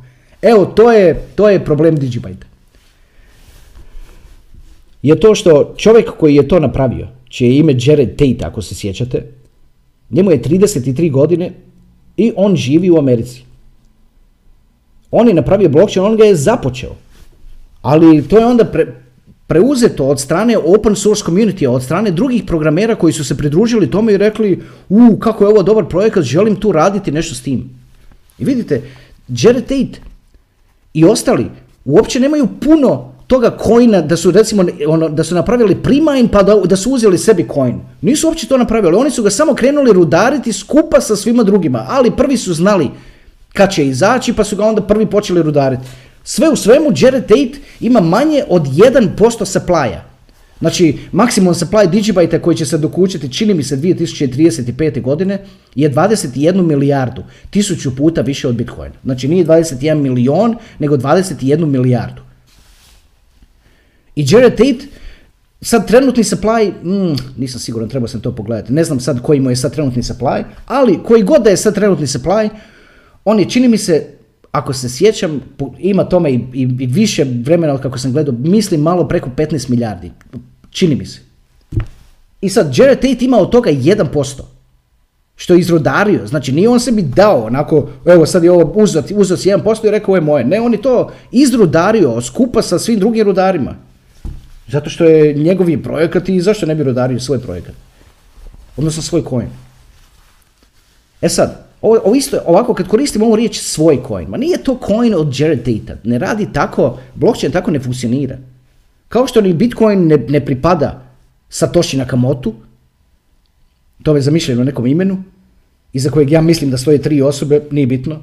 Evo, to je, to je problem DigiByte-a. Je to što čovjek koji je to napravio, čije je ime Jared Tate, ako se sjećate, njemu je trideset tri godine i on živi u Americi. On je napravio blockchain, on ga je započeo. Ali to je onda pre, preuzeto od strane open source community, od strane drugih programera koji su se pridružili tome i rekli u, kako je ovo dobar projekat, želim tu raditi nešto s tim. I vidite, Jared Tate i ostali uopće nemaju puno toga coina da su recimo ono, da su napravili primajn pa da, da su uzeli sebi coin. Nisu uopće to napravili, oni su ga samo krenuli rudariti skupa sa svima drugima, ali prvi su znali kad će izaći pa su ga onda prvi počeli rudariti. Sve u svemu Jared Tate ima manje od jedan posto supply-a. Znači maksimum supply DigiByte-a koji će se dokučiti čini mi se dvije tisuće trideset pete godine je dvadeset jednu milijardu, tisuću puta više od Bitcoina. Znači nije dvadeset jedan milion nego dvadeset jednu milijardu. I Jared Tate, sad trenutni supply, mm, nisam siguran, trebao sam to pogledati, ne znam sad koji mu je sad trenutni supply, ali koji god da je sad trenutni supply, on je, čini mi se, ako se sjećam, ima tome i, i, i više vremena od kako sam gledao, mislim malo preko petnaest milijardi, čini mi se. I sad Jared Tate ima od toga jedan posto, što je izrodario, znači nije on sebi dao onako, evo sad je ovo uzeo si jedan posto i rekao ovo je moje, ne, on je to izrodario skupa sa svim drugim rudarima. Zato što je njegovi projekat i zašto ne bi rudario svoj projekat. Odnosno svoj coin. E sad, ovo, ovo isto, ovako kad koristimo ovu riječ svoj coin, ma nije to coin od Jared Tate-a. Ne radi tako, blockchain tako ne funkcionira. Kao što ni Bitcoin ne, ne pripada Satoshi Nakamotu, to je zamišljeno o nekom imenu, iza kojeg ja mislim da stoje tri osobe, nije bitno.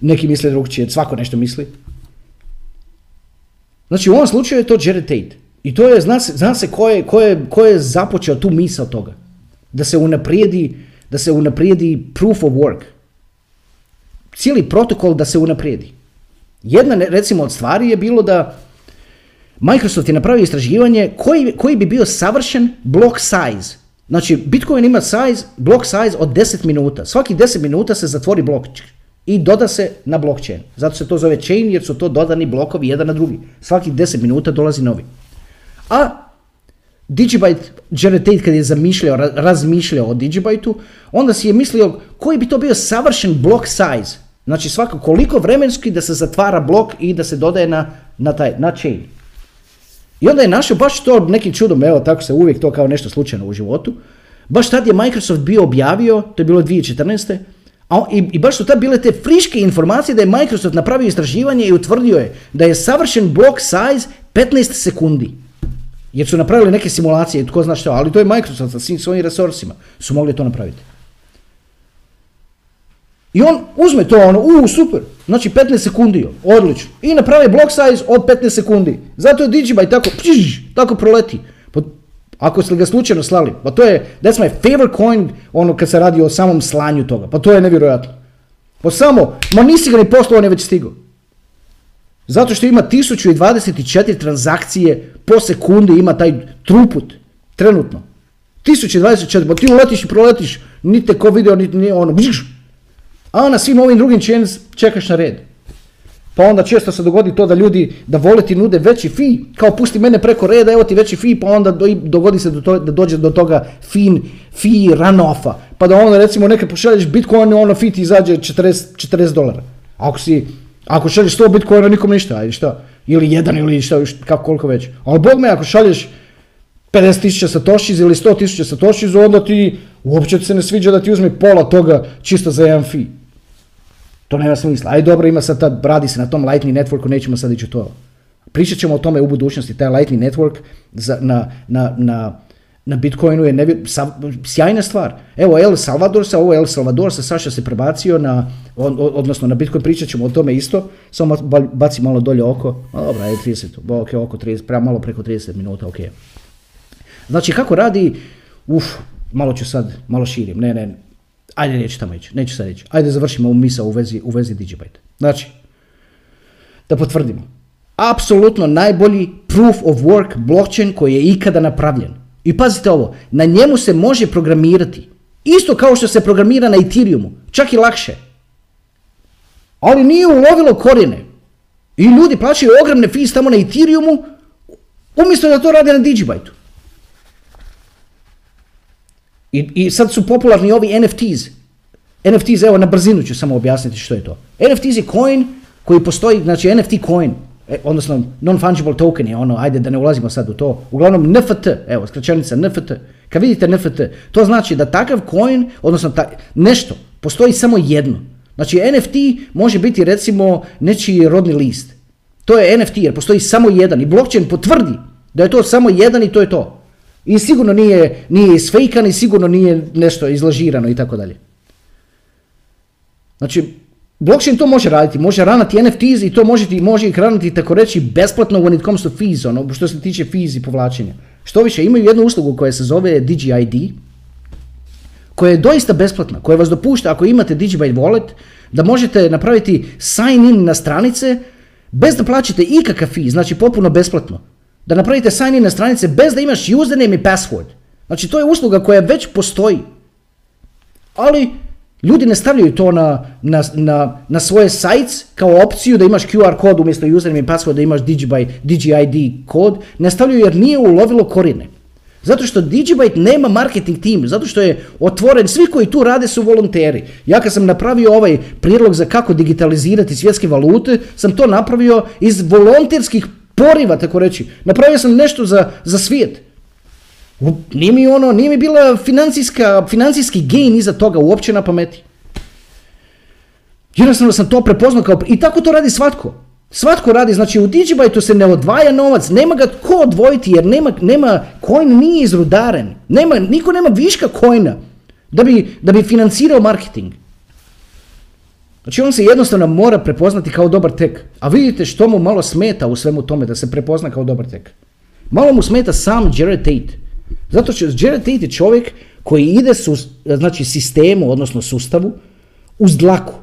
Neki misle drugčije, svako nešto misli. Znači u ovom slučaju je to Jared Tate. I to je, zna se, zna se ko je, ko je, ko je započeo tu misao toga. Da se unaprijedi, da se unaprijedi proof of work. Cijeli protokol da se unaprijedi. Jedna, recimo, od stvari je bilo da Microsoft je napravio istraživanje koji, koji bi bio savršen block size. Znači, Bitcoin ima size, block size od deset minuta. Svaki deset minuta se zatvori blok i doda se na blockchain. Zato se to zove chain jer su to dodani blokovi jedan na drugi. Svaki deset minuta dolazi novi. A DigiByte, Jared Tate kad je zamišljao, razmišljao o DigiByte-u, onda si je mislio koji bi to bio savršen block size. Znači svako koliko vremenski da se zatvara blok i da se dodaje na, na, taj, na chain. I onda je našao baš to nekim čudom, evo tako se uvijek to kao nešto slučajno u životu. Baš tad je Microsoft bio objavio, to je bilo dvije tisuće četrnaeste. A, i, I baš su tad bile te friške informacije da je Microsoft napravio istraživanje i utvrdio je da je savršen block size petnaest sekundi. Jer su napravili neke simulacije, tko zna što, ali to je Microsoft sa svim svojim resursima, su mogli to napraviti. I on uzme to, ono, u, super, znači petnaest sekundi, odlično, i napravi block size od petnaest sekundi. Zato je DigiByte tako, pšiš, tako proleti. Pa, ako ste ga slučajno slali, pa to je, that's my favorite coin, ono kad se radi o samom slanju toga, pa to je nevjerojatno. Pa samo, ma nisi ga ni poslao, on je već stigao. Zato što ima tisuću dvadeset četiri transakcije po sekundi, ima taj truput, trenutno. tisuću dvadeset četiri, pa ti uletiš i proletiš, niti ko video, niti ono, a na svim ovim drugim chains čekaš na red. Pa onda često se dogodi to da ljudi, da vole ti nude veći fee, kao pusti mene preko reda, evo ti veći fee, pa onda do, dogodi se do to, da dođe do toga fin, fee run-offa. Pa da onda recimo neka pošalješ bitcoin, ono fee ti izađe četrdeset dolara. Ako si, ako šalješ sto bitcoina nikom ništa, ajde šta, ili jedan ili šta, kako koliko već. Ali bog me, ako šalješ pedeset tisuća satoshis ili sto tisuća satoshis, onda ti uopće se ne sviđa da ti uzme pola toga čisto za jedan fee. To nema smisla. Aj dobro, ima sad ta, radi se na tom Lightning Networku, nećemo sad ići u to. Pričat ćemo o tome u budućnosti, taj Lightning Network za, na, na, na, na Bitcoinu je nevjer, sa, sjajna stvar. Evo El Salvador, sa, ovo El Salvador sa Saša se prebacio na, on, odnosno na Bitcoin, pričat ćemo o tome isto, samo baci malo dolje oko, dobra je trideset, ok, oko trideset, prema malo preko trideset minuta, ok. Znači kako radi, uf, malo ću sad, malo širim, ne, ne, ajde neću tamo ići, neću sad ići. Ajde završimo ovu misao u vezi, u vezi DigiByte. Znači, da potvrdimo, apsolutno najbolji proof of work blockchain koji je ikada napravljen. I pazite ovo, na njemu se može programirati, isto kao što se programira na Ethereumu, čak i lakše. Ali nije ulovilo korijene. I ljudi plaćaju ogromne fees tamo na Ethereumu, umjesto da to rade na DigiByte-u. I, I sad su popularni ovi en ef tis. en ef tis, evo na brzinu ću samo objasniti što je to. en ef tis je coin koji postoji, znači en ef ti coin, eh, odnosno non-fungible token je ono, ajde da ne ulazimo sad u to. Uglavnom en ef ti, evo skraćenica en ef ti. Kad vidite en ef ti, to znači da takav coin, odnosno ta, nešto, postoji samo jedno. Znači en ef ti može biti recimo nečiji rodni list. To je en ef ti jer postoji samo jedan i blockchain potvrdi da je to samo jedan i to je to. I sigurno nije, nije isfejkan i sigurno nije nešto izlažirano i tako dalje. Znači, blockchain to može raditi, može ranati en ef tis i to možete, može ih ranati tako reći besplatno when it comes to fees, ono što se tiče fees i povlačenja. Što više, imaju jednu uslugu koja se zove DigiID, koja je doista besplatna, koja vas dopušta ako imate DigiByte wallet, da možete napraviti sign in na stranice bez da plaćate ikakav fee, znači popuno besplatno. Da napravite sign in na stranice bez da imaš username i password. Znači to je usluga koja već postoji. Ali ljudi ne stavljaju to na, na, na, na svoje sites kao opciju da imaš kju ar kod umjesto username i password, da imaš DigiByte, DigiID kod. Ne stavljaju jer nije ulovilo korijene. Zato što DigiByte nema marketing tim, zato što je otvoren, svi koji tu rade su volonteri. Ja kad sam napravio ovaj prijedlog za kako digitalizirati svjetske valute, sam to napravio iz volonterskih poriva, tako reći. Napravio sam nešto za, za svijet. Nije mi ono, nije mi bila financijska, financijski gain iza toga uopće na pameti. Jednostavno sam to prepoznao kao... I tako to radi svatko. Svatko radi, znači u DigiByte-u se ne odvaja novac, nema ga tko odvojiti jer nema, nema, coin nije izrudaren. Nema, niko nema viška coina da bi, da bi financirao marketing. Znači on se jednostavno mora prepoznati kao dobar tek. A vidite što mu malo smeta u svemu tome da se prepozna kao dobar tek. Malo mu smeta sam Jared Tate. Zato što Jared Tate je čovjek koji ide su, znači sistemu, odnosno sustavu, uz dlaku.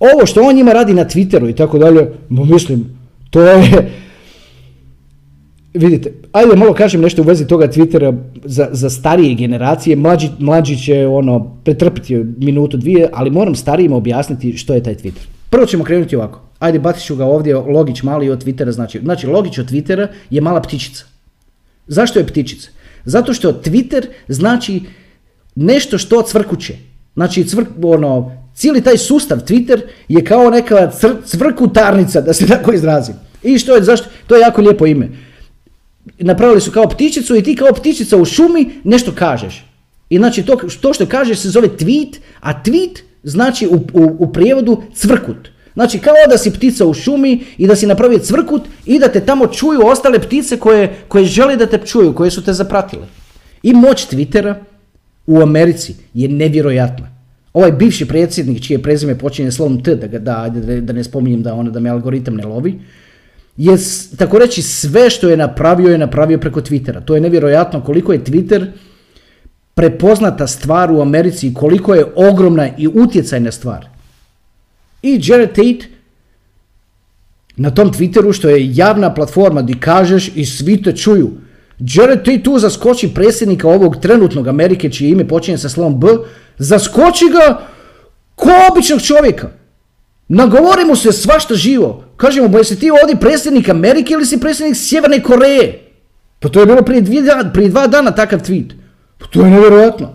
Ovo što on njima radi na Twitteru i tako dalje, mislim, to je... Vidite, ajde malo kažem nešto u vezi toga Twittera za, za starije generacije, mlađi, mlađi će ono pretrpiti minutu dvije, ali moram starijima objasniti što je taj Twitter. Prvo ćemo krenuti ovako, ajde batit ću ga ovdje, logić mali od Twittera, znači, znači logić od Twittera je mala ptičica. Zašto je ptičica? Zato što Twitter znači nešto što cvrkuće, znači cvrk, ono, cijeli taj sustav Twitter je kao neka cr, cvrkutarnica, da se tako izrazim. I što je, zašto? To je jako lijepo ime. Napravili su kao ptičicu i ti kao ptičica u šumi nešto kažeš. I znači to, to što kažeš se zove tweet, a tweet znači u, u, u prijevodu cvrkut. Znači kao da si ptica u šumi i da si napravio cvrkut i da te tamo čuju ostale ptice koje, koje žele da te čuju, koje su te zapratile. I moć Twittera u Americi je nevjerojatna. Ovaj bivši predsjednik čije prezime počinje slovom T, da, ga, da, da, da ne spominjem da, ono, da me algoritam ne lovi, je, tako reći, sve što je napravio je napravio preko Twittera. To je nevjerojatno koliko je Twitter prepoznata stvar u Americi i koliko je ogromna i utjecajna stvar. I Jared Tate na tom Twitteru, što je javna platforma gdje kažeš i svi te čuju. Jared Tate tu zaskoči predsjednika ovog trenutnog Amerike, čije ime počinje sa slovom B, zaskoči ga ko običnog čovjeka. Nagovorimo se svašta živo. Kažemo, ba jesi ti ovdje predsjednik Amerike ili si predsjednik Sjeverne Koreje? Pa to je bilo prije, dvije, prije dva dana takav tweet. Pa to je nevjerojatno.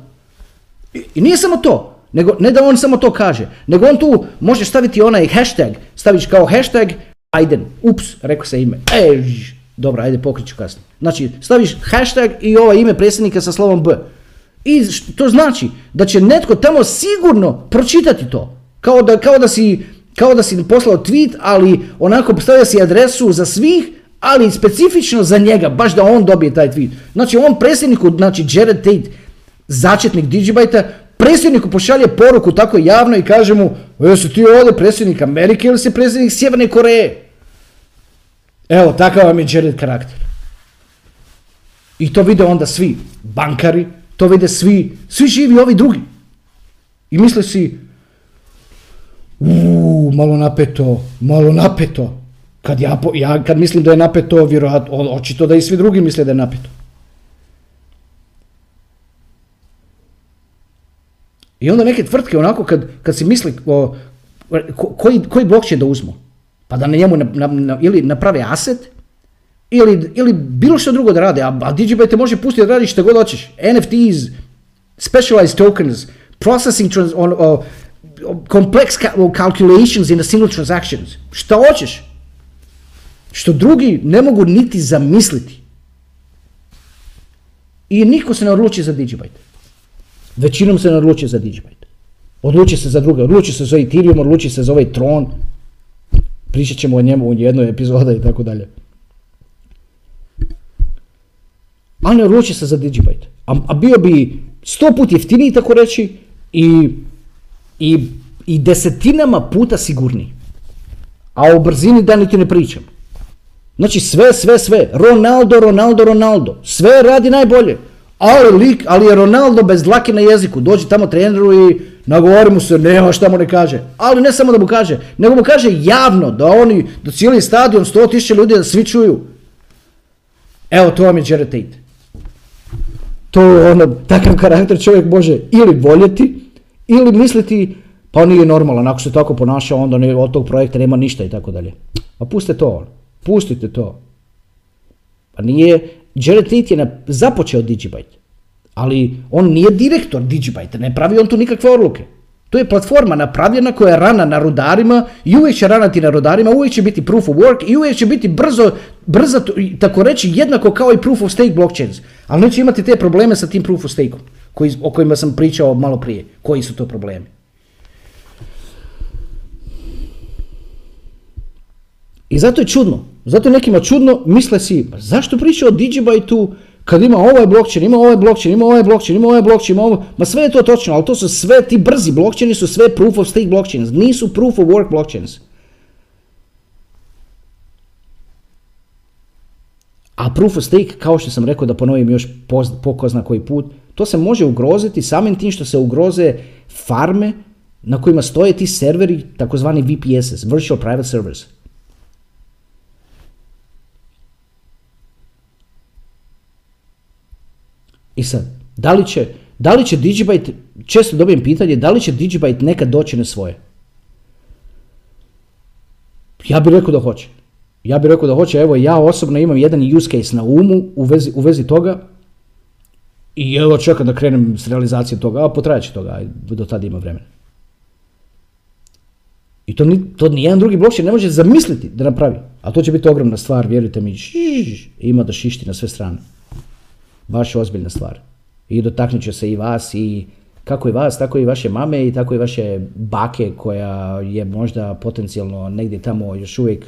I, i nije samo to. Nego, ne da on samo to kaže. Nego on tu može staviti onaj hashtag. Staviš kao hashtag Biden. Ups, rekao se ime. Ej, dobro, ajde pokriću kasnije. Znači, staviš hashtag i ovo ime predsjednika sa slovom B. I to znači da će netko tamo sigurno pročitati to. Kao da, kao da si... Kao da si poslao tweet, ali onako postavlja si adresu za svih, ali specifično za njega, baš da on dobije taj tweet. Znači on predsjedniku, znači Jared Tate, začetnik DigiByte-a, predsjedniku pošalje poruku tako javno i kaže mu, jesi ti ovdje predsjednik Amerike ili si predsjednik Sjeverne Koreje? Evo, takav vam je Jared karakter. I to vide onda svi bankari, to vide svi, svi živi ovi drugi. I misle si, uuu, malo napeto, malo napeto. Kad ja, ja kad mislim da je napeto, vjerojatno, očito da i svi drugi misle da je napeto. I onda neke tvrtke onako kad, kad si misli o, ko, koji, koji blok će da uzmu, pa da na njemu na, na, na, ili naprave aset, ili, ili bilo što drugo da rade, a, a DigiByte te može pustiti da radiš što god hoćeš. en ef tis, specialized tokens, processing trans... On, o, complex calculations in a single transactions. Šta hoćeš? Što drugi ne mogu niti zamisliti. I niko se ne odluči za DigiByte. Većinom se ne odluči za DigiByte. Odluči se za druga, odluči se za Ethereum, odluči se za ovaj Tron. Pričat ćemo o njemu u jednoj epizodi i tako dalje. Ali ne odluči se za DigiByte. A, a bio bi sto put jeftiniji, tako reći, i I, i desetinama puta sigurniji. A o brzini da niti ne pričam. Znači sve, sve, sve. Ronaldo, Ronaldo, Ronaldo. Sve radi najbolje. Ali lik, ali je Ronaldo bez dlake na jeziku. Dođi tamo treneru i nagovori mu se, nema šta mu ne kaže. Ali ne samo da mu kaže, nego mu kaže javno da oni, da cijeli stadion, sto tisuća ljudi, da svi čuju. Evo, to vam je Jared Tate. To je ono, takav karakter čovjek može ili voljeti, ili misliti, pa nije normalan, ako se tako ponaša, onda ne, od tog projekta nema ništa i tako dalje. Pa pustite to, pustite to. Pa nije, Jared Tate je započeo DigiByte, ali on nije direktor DigiByte, ne pravi on tu nikakve odluke. To je platforma napravljena koja je rana na rudarima i uvijek će ranati na rudarima, uvijek će biti proof of work i uvijek će biti brzo, brzo tako reći, jednako kao i proof of stake blockchains. Ali neće imati te probleme sa tim proof of stakeom koji, o kojima sam pričao malo prije. Koji su to problemi? I zato je čudno. Zato je nekima čudno, misle si, zašto priča o DigiByte-u kad ima ovaj blockchain, ima ovaj blockchain, ima ovaj blockchain, ima ovaj blockchain, ima ovaj... Ma sve je to točno, ali to su sve ti brzi blockchaini, su sve proof of stake blockchains, nisu proof of work blockchains. A proof of stake, kao što sam rekao da ponovim još po zna koji put, to se može ugroziti samim tim što se ugroze farme na kojima stoje ti serveri, takozvani V P S, Virtual Private Servers. I sad, da li će, da li će DigiByte, često dobijem pitanje, da li će DigiByte nekad doći na svoje? Ja bih rekao da hoće. Ja bih rekao da hoće, evo ja osobno imam jedan use case na umu u vezi, u vezi toga i evo čekam da krenem s realizacijom toga, a potrajat će toga, do tada ima vremena. I to, ni, to nijedan drugi blockchain ne može zamisliti da napravi, a to će biti ogromna stvar, vjerujte mi, šiš, ima da šišti na sve strane. Baš ozbiljna stvar. I dotaknut će se i vas, i kako i vas, tako i vaše mame, i tako i vaše bake koja je možda potencijalno negdje tamo još uvijek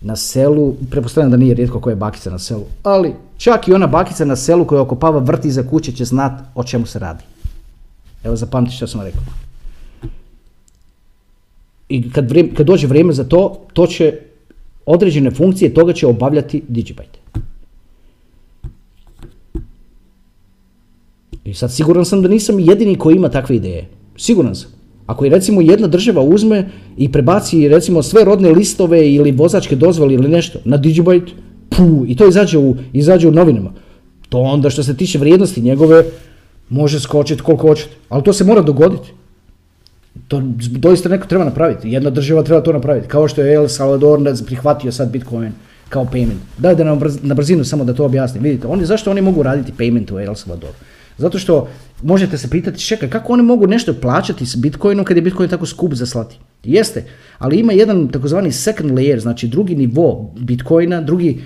na selu. Pretpostavljam da nije rijetko koja je bakica na selu, ali čak i ona bakica na selu koja okopava vrt iza kuće će znat o čemu se radi. Evo zapamti što sam rekao. I kad, vrijeme, kad dođe vrijeme za to, to će određene funkcije toga će obavljati DigiByte. I sad siguran sam da nisam jedini koji ima takve ideje. Siguran sam. Ako je recimo jedna država uzme i prebaci recimo sve rodne listove ili vozačke dozvole ili nešto na DigiByte, puh, i to izađe u, izađe u novinama. To onda što se tiče vrijednosti njegove može skočiti koliko hoćete. Ali to se mora dogoditi. To doista neko treba napraviti, jedna država treba to napraviti, kao što je El Salvador prihvatio sad Bitcoin kao payment. Daj da nam na brzinu samo da to objasnim, vidite, oni, zašto oni mogu raditi payment u El Salvadoru? Zato što možete se pitati, čekaj, kako oni mogu nešto plaćati s Bitcoinom kad je Bitcoin tako skup za slati? Jeste, ali ima jedan takozvani second layer, znači drugi nivo Bitcoina, drugi,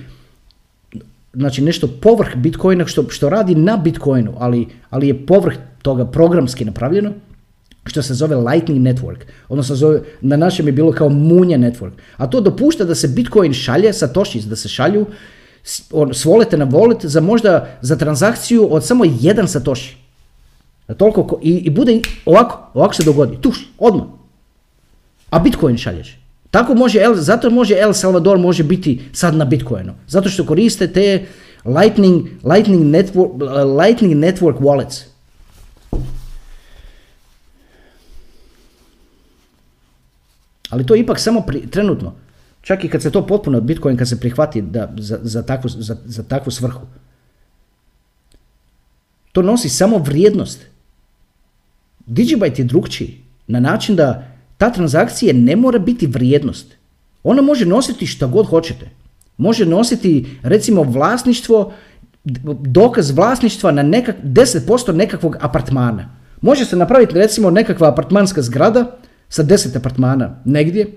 znači nešto povrh Bitcoina što, što radi na Bitcoinu, ali, ali je povrh toga programski napravljeno, što se zove Lightning Network, odnosno zove, na našem je bilo kao Munja Network, a to dopušta da se Bitcoin šalje, Satoshis da se šalju s volete na volet za možda za transakciju od samo jedan Satoshi. Toliko, i, i bude ovako, ovako se dogodi, tuš, odmah, a Bitcoin šalješ. Tako može, El, zato može El Salvador može biti sad na Bitcoinu, zato što koriste te Lightning, Lightning, Network, Lightning Network wallets. Ali to je ipak samo pri, trenutno, čak i kad se to potpuno od Bitcoin, kad se prihvati da, za, za, takvu, za, za takvu svrhu. To nosi samo vrijednost. DigiByte je drugčiji na način da ta transakcija ne mora biti vrijednost. Ona može nositi šta god hoćete. Može nositi recimo vlasništvo, dokaz vlasništva na nekak, deset posto nekakvog apartmana. Može se napraviti recimo nekakva apartmanska zgrada sa deset apartmana negdje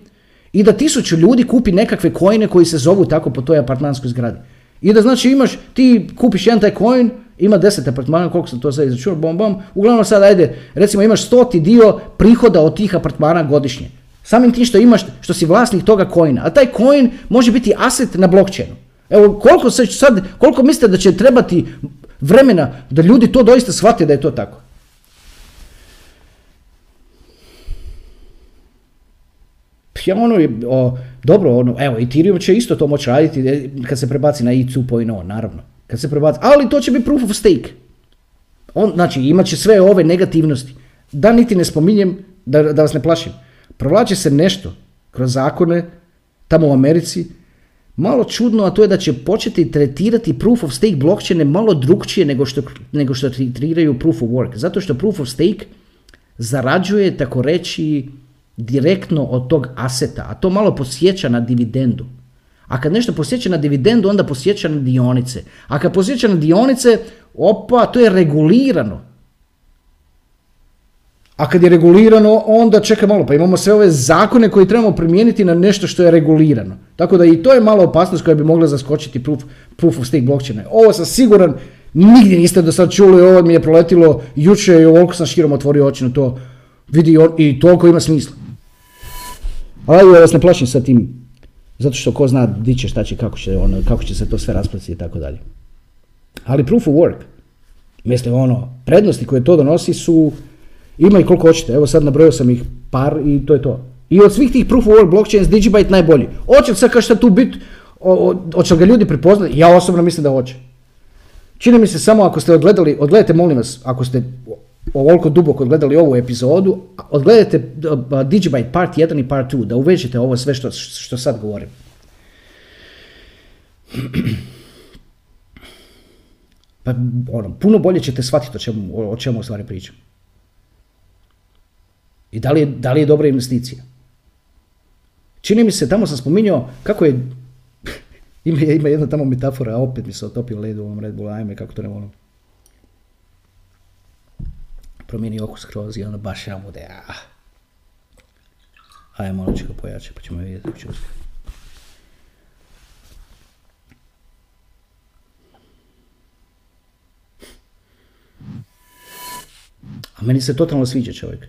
i da tisuću ljudi kupi nekakve coine koji se zovu tako po toj apartmanskoj zgradi. I da znači imaš, ti kupiš jedan taj coin, ima deset apartmana, koliko sam to sad izračunao, bom bom, uglavnom sad ajde, recimo imaš stoti dio prihoda od tih apartmana godišnje. Samim tim što imaš, što si vlasnik toga coina, a taj coin može biti aset na blockchainu. Evo koliko se sad, koliko mislite da će trebati vremena da ljudi to doista shvate da je to tako? Ja ono, o, dobro, ono, evo, Ethereum će isto to moći raditi kad se prebaci na E dva točka nula, naravno. Kad se prebaci, ali to će biti proof of stake. On, znači, imat će sve ove negativnosti. Da niti ne spominjem, da, da vas ne plašim. Provlači se nešto kroz zakone, tamo u Americi, malo čudno, a to je da će početi tretirati proof of stake blockchaine malo drugčije nego što, nego što tretiraju proof of work. Zato što proof of stake zarađuje, tako reći, direktno od tog aseta, a to malo posjeća na dividendu. A kad nešto posjeća na dividendu, onda posjeća na dionice. A kad posjeća na dionice, opa, to je regulirano. A kad je regulirano, onda čeka malo, pa imamo sve ove zakone koje trebamo primijeniti na nešto što je regulirano. Tako da i to je mala opasnost koja bi mogla zaskočiti proof, proof of stake blockchaina. Ovo sam siguran, nigdje niste do sad čuli, ovo mi je proletilo jučer i ovoliko sam širom otvorio oči na to. Vidi, i toliko ima smisla. Ali ja vas ne plašim sa tim, zato što ko zna di će, šta će, kako će, ono, kako će se to sve rasplatiti i tako dalje. Ali proof of work, mislim ono, prednosti koje to donosi su, ima i koliko hoćete, evo sad nabrojao sam ih par i to je to. I od svih tih proof of work blockchains, DigiByte najbolji. Hoće li sad kao šta tu biti, hoće li ga ljudi prepoznati? Ja osobno mislim da hoće. Čini mi se samo ako ste odgledali, odgledajte molim vas, ako ste ovoliko duboko odgledali ovu epizodu, odgledajte DigiByte part jedan i part dva, da uvežete ovo sve što, što sad govorim. Pa ono, puno bolje ćete shvatiti o čemu, o čemu u stvari pričam. I da li, je, da li je dobra investicija. Čini mi se, tamo sam spominjao kako je, ima, ima jedna tamo metafora, a opet mi se otopio led u ovom Red Bullu, ajme kako to ne volim. Promijeni okus kroz i ono baš ja bude, aah. Ajde, malo ću ga pojačati pa ćemo vidjeti kako ću uspjeti. A meni se totalno sviđa čovjek.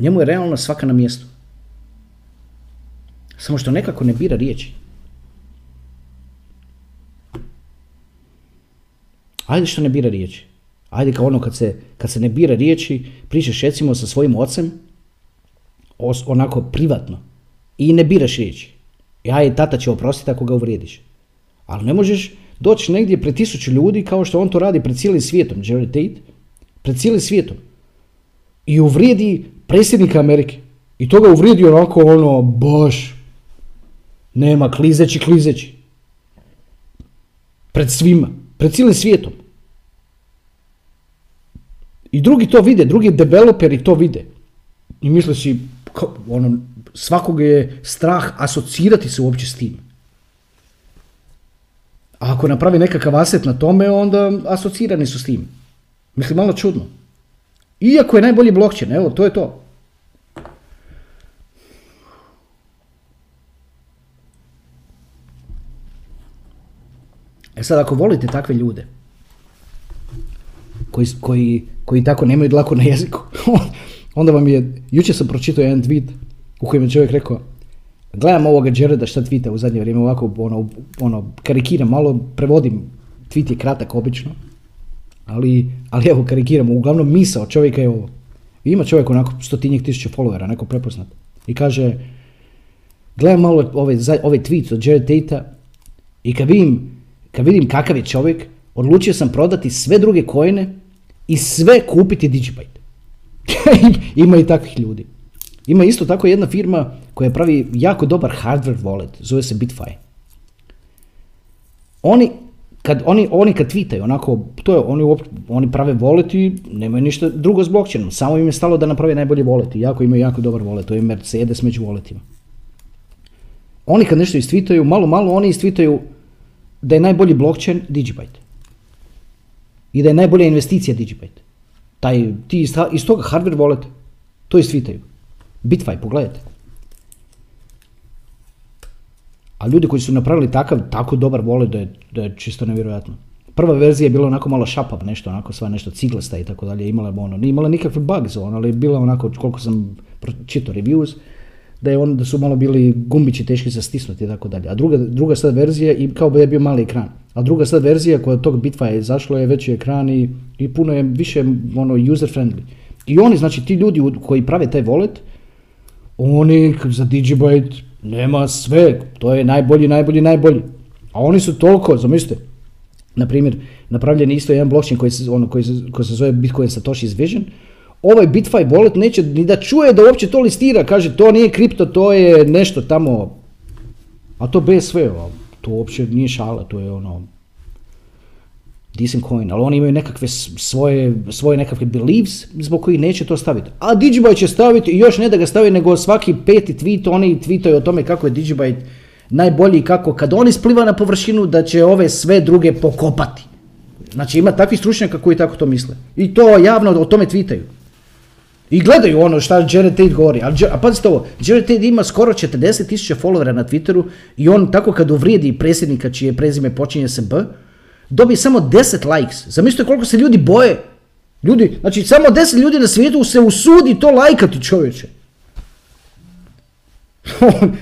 Njemu je realno svaka na mjestu. Samo što nekako ne bira riječi. Ajde što ne bira riječi. Ajde kao ono kad se, kad se ne bira riječi, pričaš recimo sa svojim ocem, os, onako privatno, i ne biraš riječi. Ja i tata će oprostiti ako ga uvrijediš. Ali ne možeš doći negdje pred tisuću ljudi kao što on to radi pred cijelim svijetom, Jared Tate, pred cijelim svijetom. I uvrijedi predsjednika Amerike. I to ga uvrijedi onako ono, baš, nema, klizeći, klizeći. Pred svima, pred cijelim svijetom. I drugi to vide, drugi developeri to vide. I misle si, ono, svakoga je strah asocirati se uopće s tim. A ako napravi nekakav aset na tome, onda asocirani su s tim. Mislim, malo čudno. Iako je najbolji blockchain, evo, to je to. E sad, ako volite takve ljude, koji, koji, koji tako nemaju dlaku na jeziku, onda vam je, jučer sam pročitao jedan tweet u kojem je čovjek rekao, gledam ovoga Jareda šta tweeta u zadnje vrijeme, ovako ono, ono, karikiram, malo prevodim, tweet je kratak obično, ali, ali evo karikiramo, uglavnom misao čovjeka je ovo. I ima čovjek onako stotinjih tisuća followera, neko prepoznat. I kaže, gledam malo ovaj, ovaj tweet od Jared Tate-a i kad vidim, kad vidim kakav je čovjek, odlučio sam prodati sve druge coine i sve kupiti DigiByte. Ima i takvih ljudi. Ima isto tako jedna firma koja pravi jako dobar hardware wallet, zove se BitFi. Oni kad, oni, oni kad tweetaju, onako, to je, oni, oni prave wallet i nemaju ništa drugo s blockchainom, samo im je stalo da naprave najbolji wallet i jako imaju jako dobar wallet, to je Mercedes među walletima. Oni kad nešto istvitaju, malo malo oni istvitaju da je najbolji blockchain DigiByte i da je najbolja investicija DigiByte. Taj, ti iz, iz toga hardware wallet, to istvitaju. BitFi, pogledajte. A ljudi koji su napravili takav, tako dobar wallet da je, da je čisto nevjerojatno. Prva verzija je bila onako malo šapav, nešto onako, sva nešto ciglasta i tako dalje, imala ono, nije imala nikakve bugs, ono, ali je bila onako, koliko sam čitao reviews, da je on, da su malo bili gumbići teški za stisnuti i tako dalje. A druga, druga sad verzija, i kao da je bio mali ekran, a druga sad verzija koja tog BitFi je izašla je veći ekran i, i puno je više ono user friendly. I oni, znači ti ljudi koji prave taj wallet, oni za DigiByte nema sve, to je najbolji, najbolji, najbolji. A oni su toliko, zamislite, na primjer, napravljen je isto jedan blockchain koji se, ono, koji se, koji se zove Bitcoin Satoshi's Vision, ovaj BitFi wallet neće ni da čuje da uopće to listira, kaže to nije kripto, to je nešto tamo, a to B S V, to uopće nije šala, to je ono, decent coin, ali oni imaju nekakve svoje, svoje nekakve beliefs zbog kojih neće to staviti. A DigiByte će staviti i još ne da ga stavi, nego svaki peti tweet, oni tweetaju o tome kako je DigiByte najbolji i kako kad on ispliva na površinu da će ove sve druge pokopati. Znači ima takvi stručnjaka koji tako to misle. I to javno o tome tweetaju. I gledaju ono šta Jared Tate govori. A, a pazite ovo, Jared Tate ima skoro četrdeset tisuća followera na Twitteru i on tako kad uvrijedi predsjednika čije prezime počinje s B, dobije samo deset likes. Zamislite koliko se ljudi boje. Ljudi, znači samo deset ljudi na svijetu se usudi to lajkati, čovječe.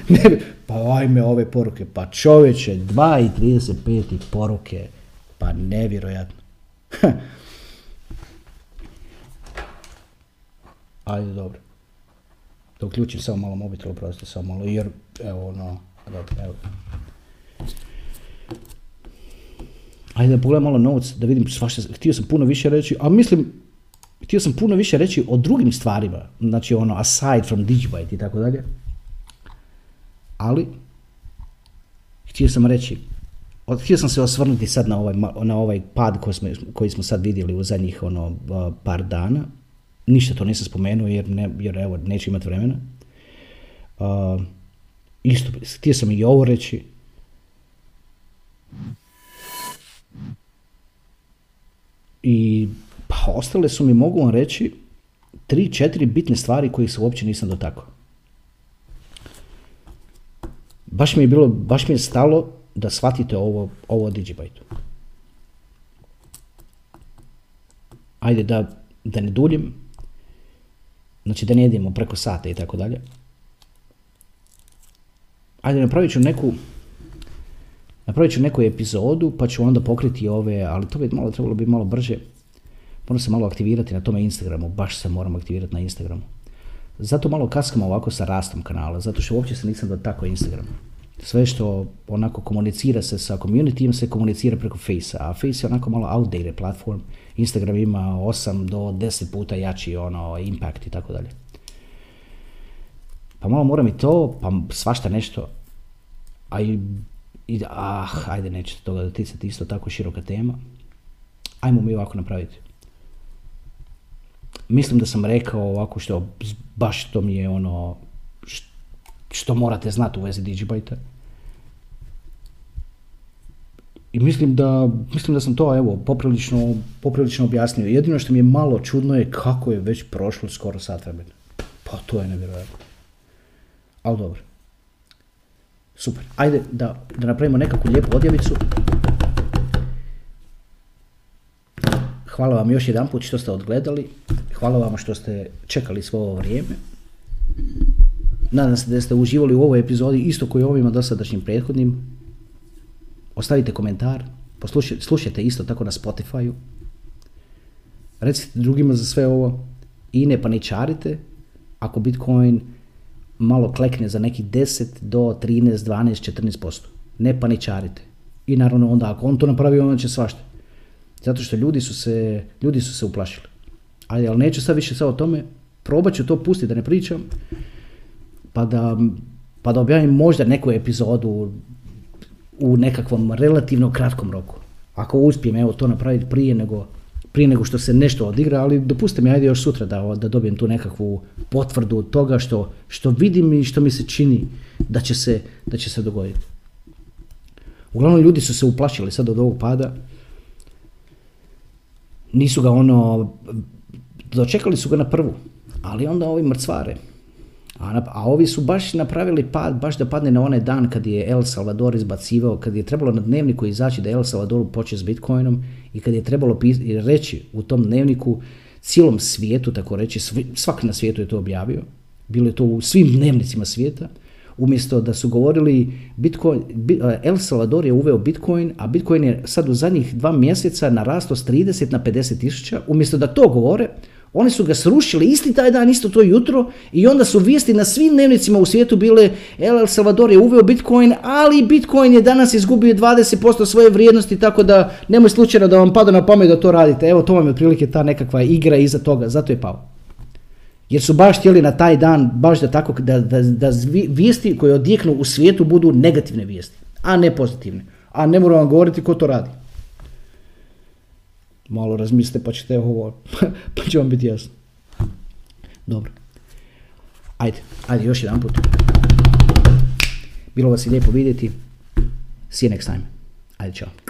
Ne, pa ajme ove poruke, pa čovječe, dva i trideset pet poruke, pa nevjerojatno. Ajde, dobro. Da uključim samo malo mobitel, oprostite, samo malo, jer evo ono, evo. Ajde da pogledam malo notes, da vidim svašta, htio sam puno više reći, a mislim, htio sam puno više reći o drugim stvarima, znači ono, aside from DigiByte i tako dalje, ali, htio sam reći, htio sam se osvrnuti sad na ovaj, na ovaj pad koji smo, koji smo sad vidjeli u zadnjih ono, par dana, ništa to nisam spomenuo jer, ne, jer evo, neću imati vremena, uh, isto, htio sam i ovo reći. I pa ostale su mi, mogu vam reći, tri, četiri bitne stvari kojih se uopće nisam dotakao. Baš mi je bilo, baš mi je stalo da shvatite ovo, ovo o DigiByte-u. Ajde da, da ne duljim, znači da ne idemo preko sata i tako dalje. Ajde, napravit ću neku... Napravit ću neku epizodu pa ću onda pokriti ove, ali to bi malo trebalo biti malo brže. Moram se malo aktivirati na tome Instagramu, baš se moram aktivirati na Instagramu. Zato malo kaskamo ovako sa rastom kanala, zato što uopće se nisam dotakao Instagrama. Sve što onako komunicira se sa communityjem se komunicira preko Face-a, a Face je onako malo outdated platform. Instagram ima osam do deset puta jači ono impact i tako dalje. Pa malo moram i to, pa svašta nešto. A i I, ah, ajde, nećete toga doticati, isto tako široka tema. Ajmo mi ovako napraviti. mislim da sam rekao ovako što baš što mi je ono što morate znati u vezi DigiByte-a. I mislim da, mislim da sam to evo poprilično, poprilično objasnio. Jedino što mi je malo čudno je kako je već prošlo skoro sat vremena. Pa to je nevjerojatno. Ali dobro. Super. Ajde da, da napravimo nekakvu lijepu odjavicu. Hvala vam još jedan put što ste odgledali. Hvala vam što ste čekali svo ovo vrijeme. Nadam se da ste uživali u ovoj epizodi isto koji ovima dosadašnjim prethodnim. Ostavite komentar, poslušajte, slušajte isto tako na Spotify-u. Recite drugima za sve ovo i ne paničarite ako Bitcoin malo klekne za neki deset do trinaest, dvanaest, četrnaest posto. Ne paničarite. I naravno onda ako on to napravi, onda će svašta. Zato što ljudi su se, ljudi su se uplašili. Ali, ali neću sad više sad o tome, probat ću to pustiti da ne pričam, pa da, pa da objavim možda neku epizodu u nekakvom relativno kratkom roku. Ako uspijem evo to napraviti prije nego, prije nego što se nešto odigra, ali dopustite mi ajde još sutra da, da dobijem tu nekakvu potvrdu od toga što, što vidim i što mi se čini da će se, da će se dogoditi. Uglavnom ljudi su se uplašili sad od ovog pada. Nisu ga ono, dočekali su ga na prvu, ali onda ovi mrcvare. A, a ovi su baš napravili pad, baš da padne na onaj dan kad je El Salvador izbacivao, kad je trebalo na dnevniku izaći da je El Salvador počeo s Bitcoinom i kad je trebalo pis- reći u tom dnevniku cijelom svijetu, tako reći, svi, svak na svijetu je to objavio, bilo je to u svim dnevnicima svijeta, umjesto da su govorili Bitcoin, El Salvador je uveo Bitcoin, a Bitcoin je sad u zadnjih dva mjeseca narastao s trideset na pedeset tisuća, umjesto da to govore, oni su ga srušili isti taj dan, isto to jutro i onda su vijesti na svim dnevnicima u svijetu bile El Salvador je uveo Bitcoin, ali Bitcoin je danas izgubio dvadeset posto svoje vrijednosti, tako da nemoj slučajno da vam pada na pamet da to radite. Evo to vam je otprilike ta nekakva igra iza toga, zato je pao. Jer su baš htjeli na taj dan, baš da tako, da, da, da vijesti koje odjeknu u svijetu budu negativne vijesti, a ne pozitivne. A ne moram vam govoriti ko to radi. Malo razmislite pa ćete ovo, pa će vam biti jasno. Dobro. Ajde, ajde još jedan put. Bilo vas je lijepo vidjeti. See you next time. Ajde, čao.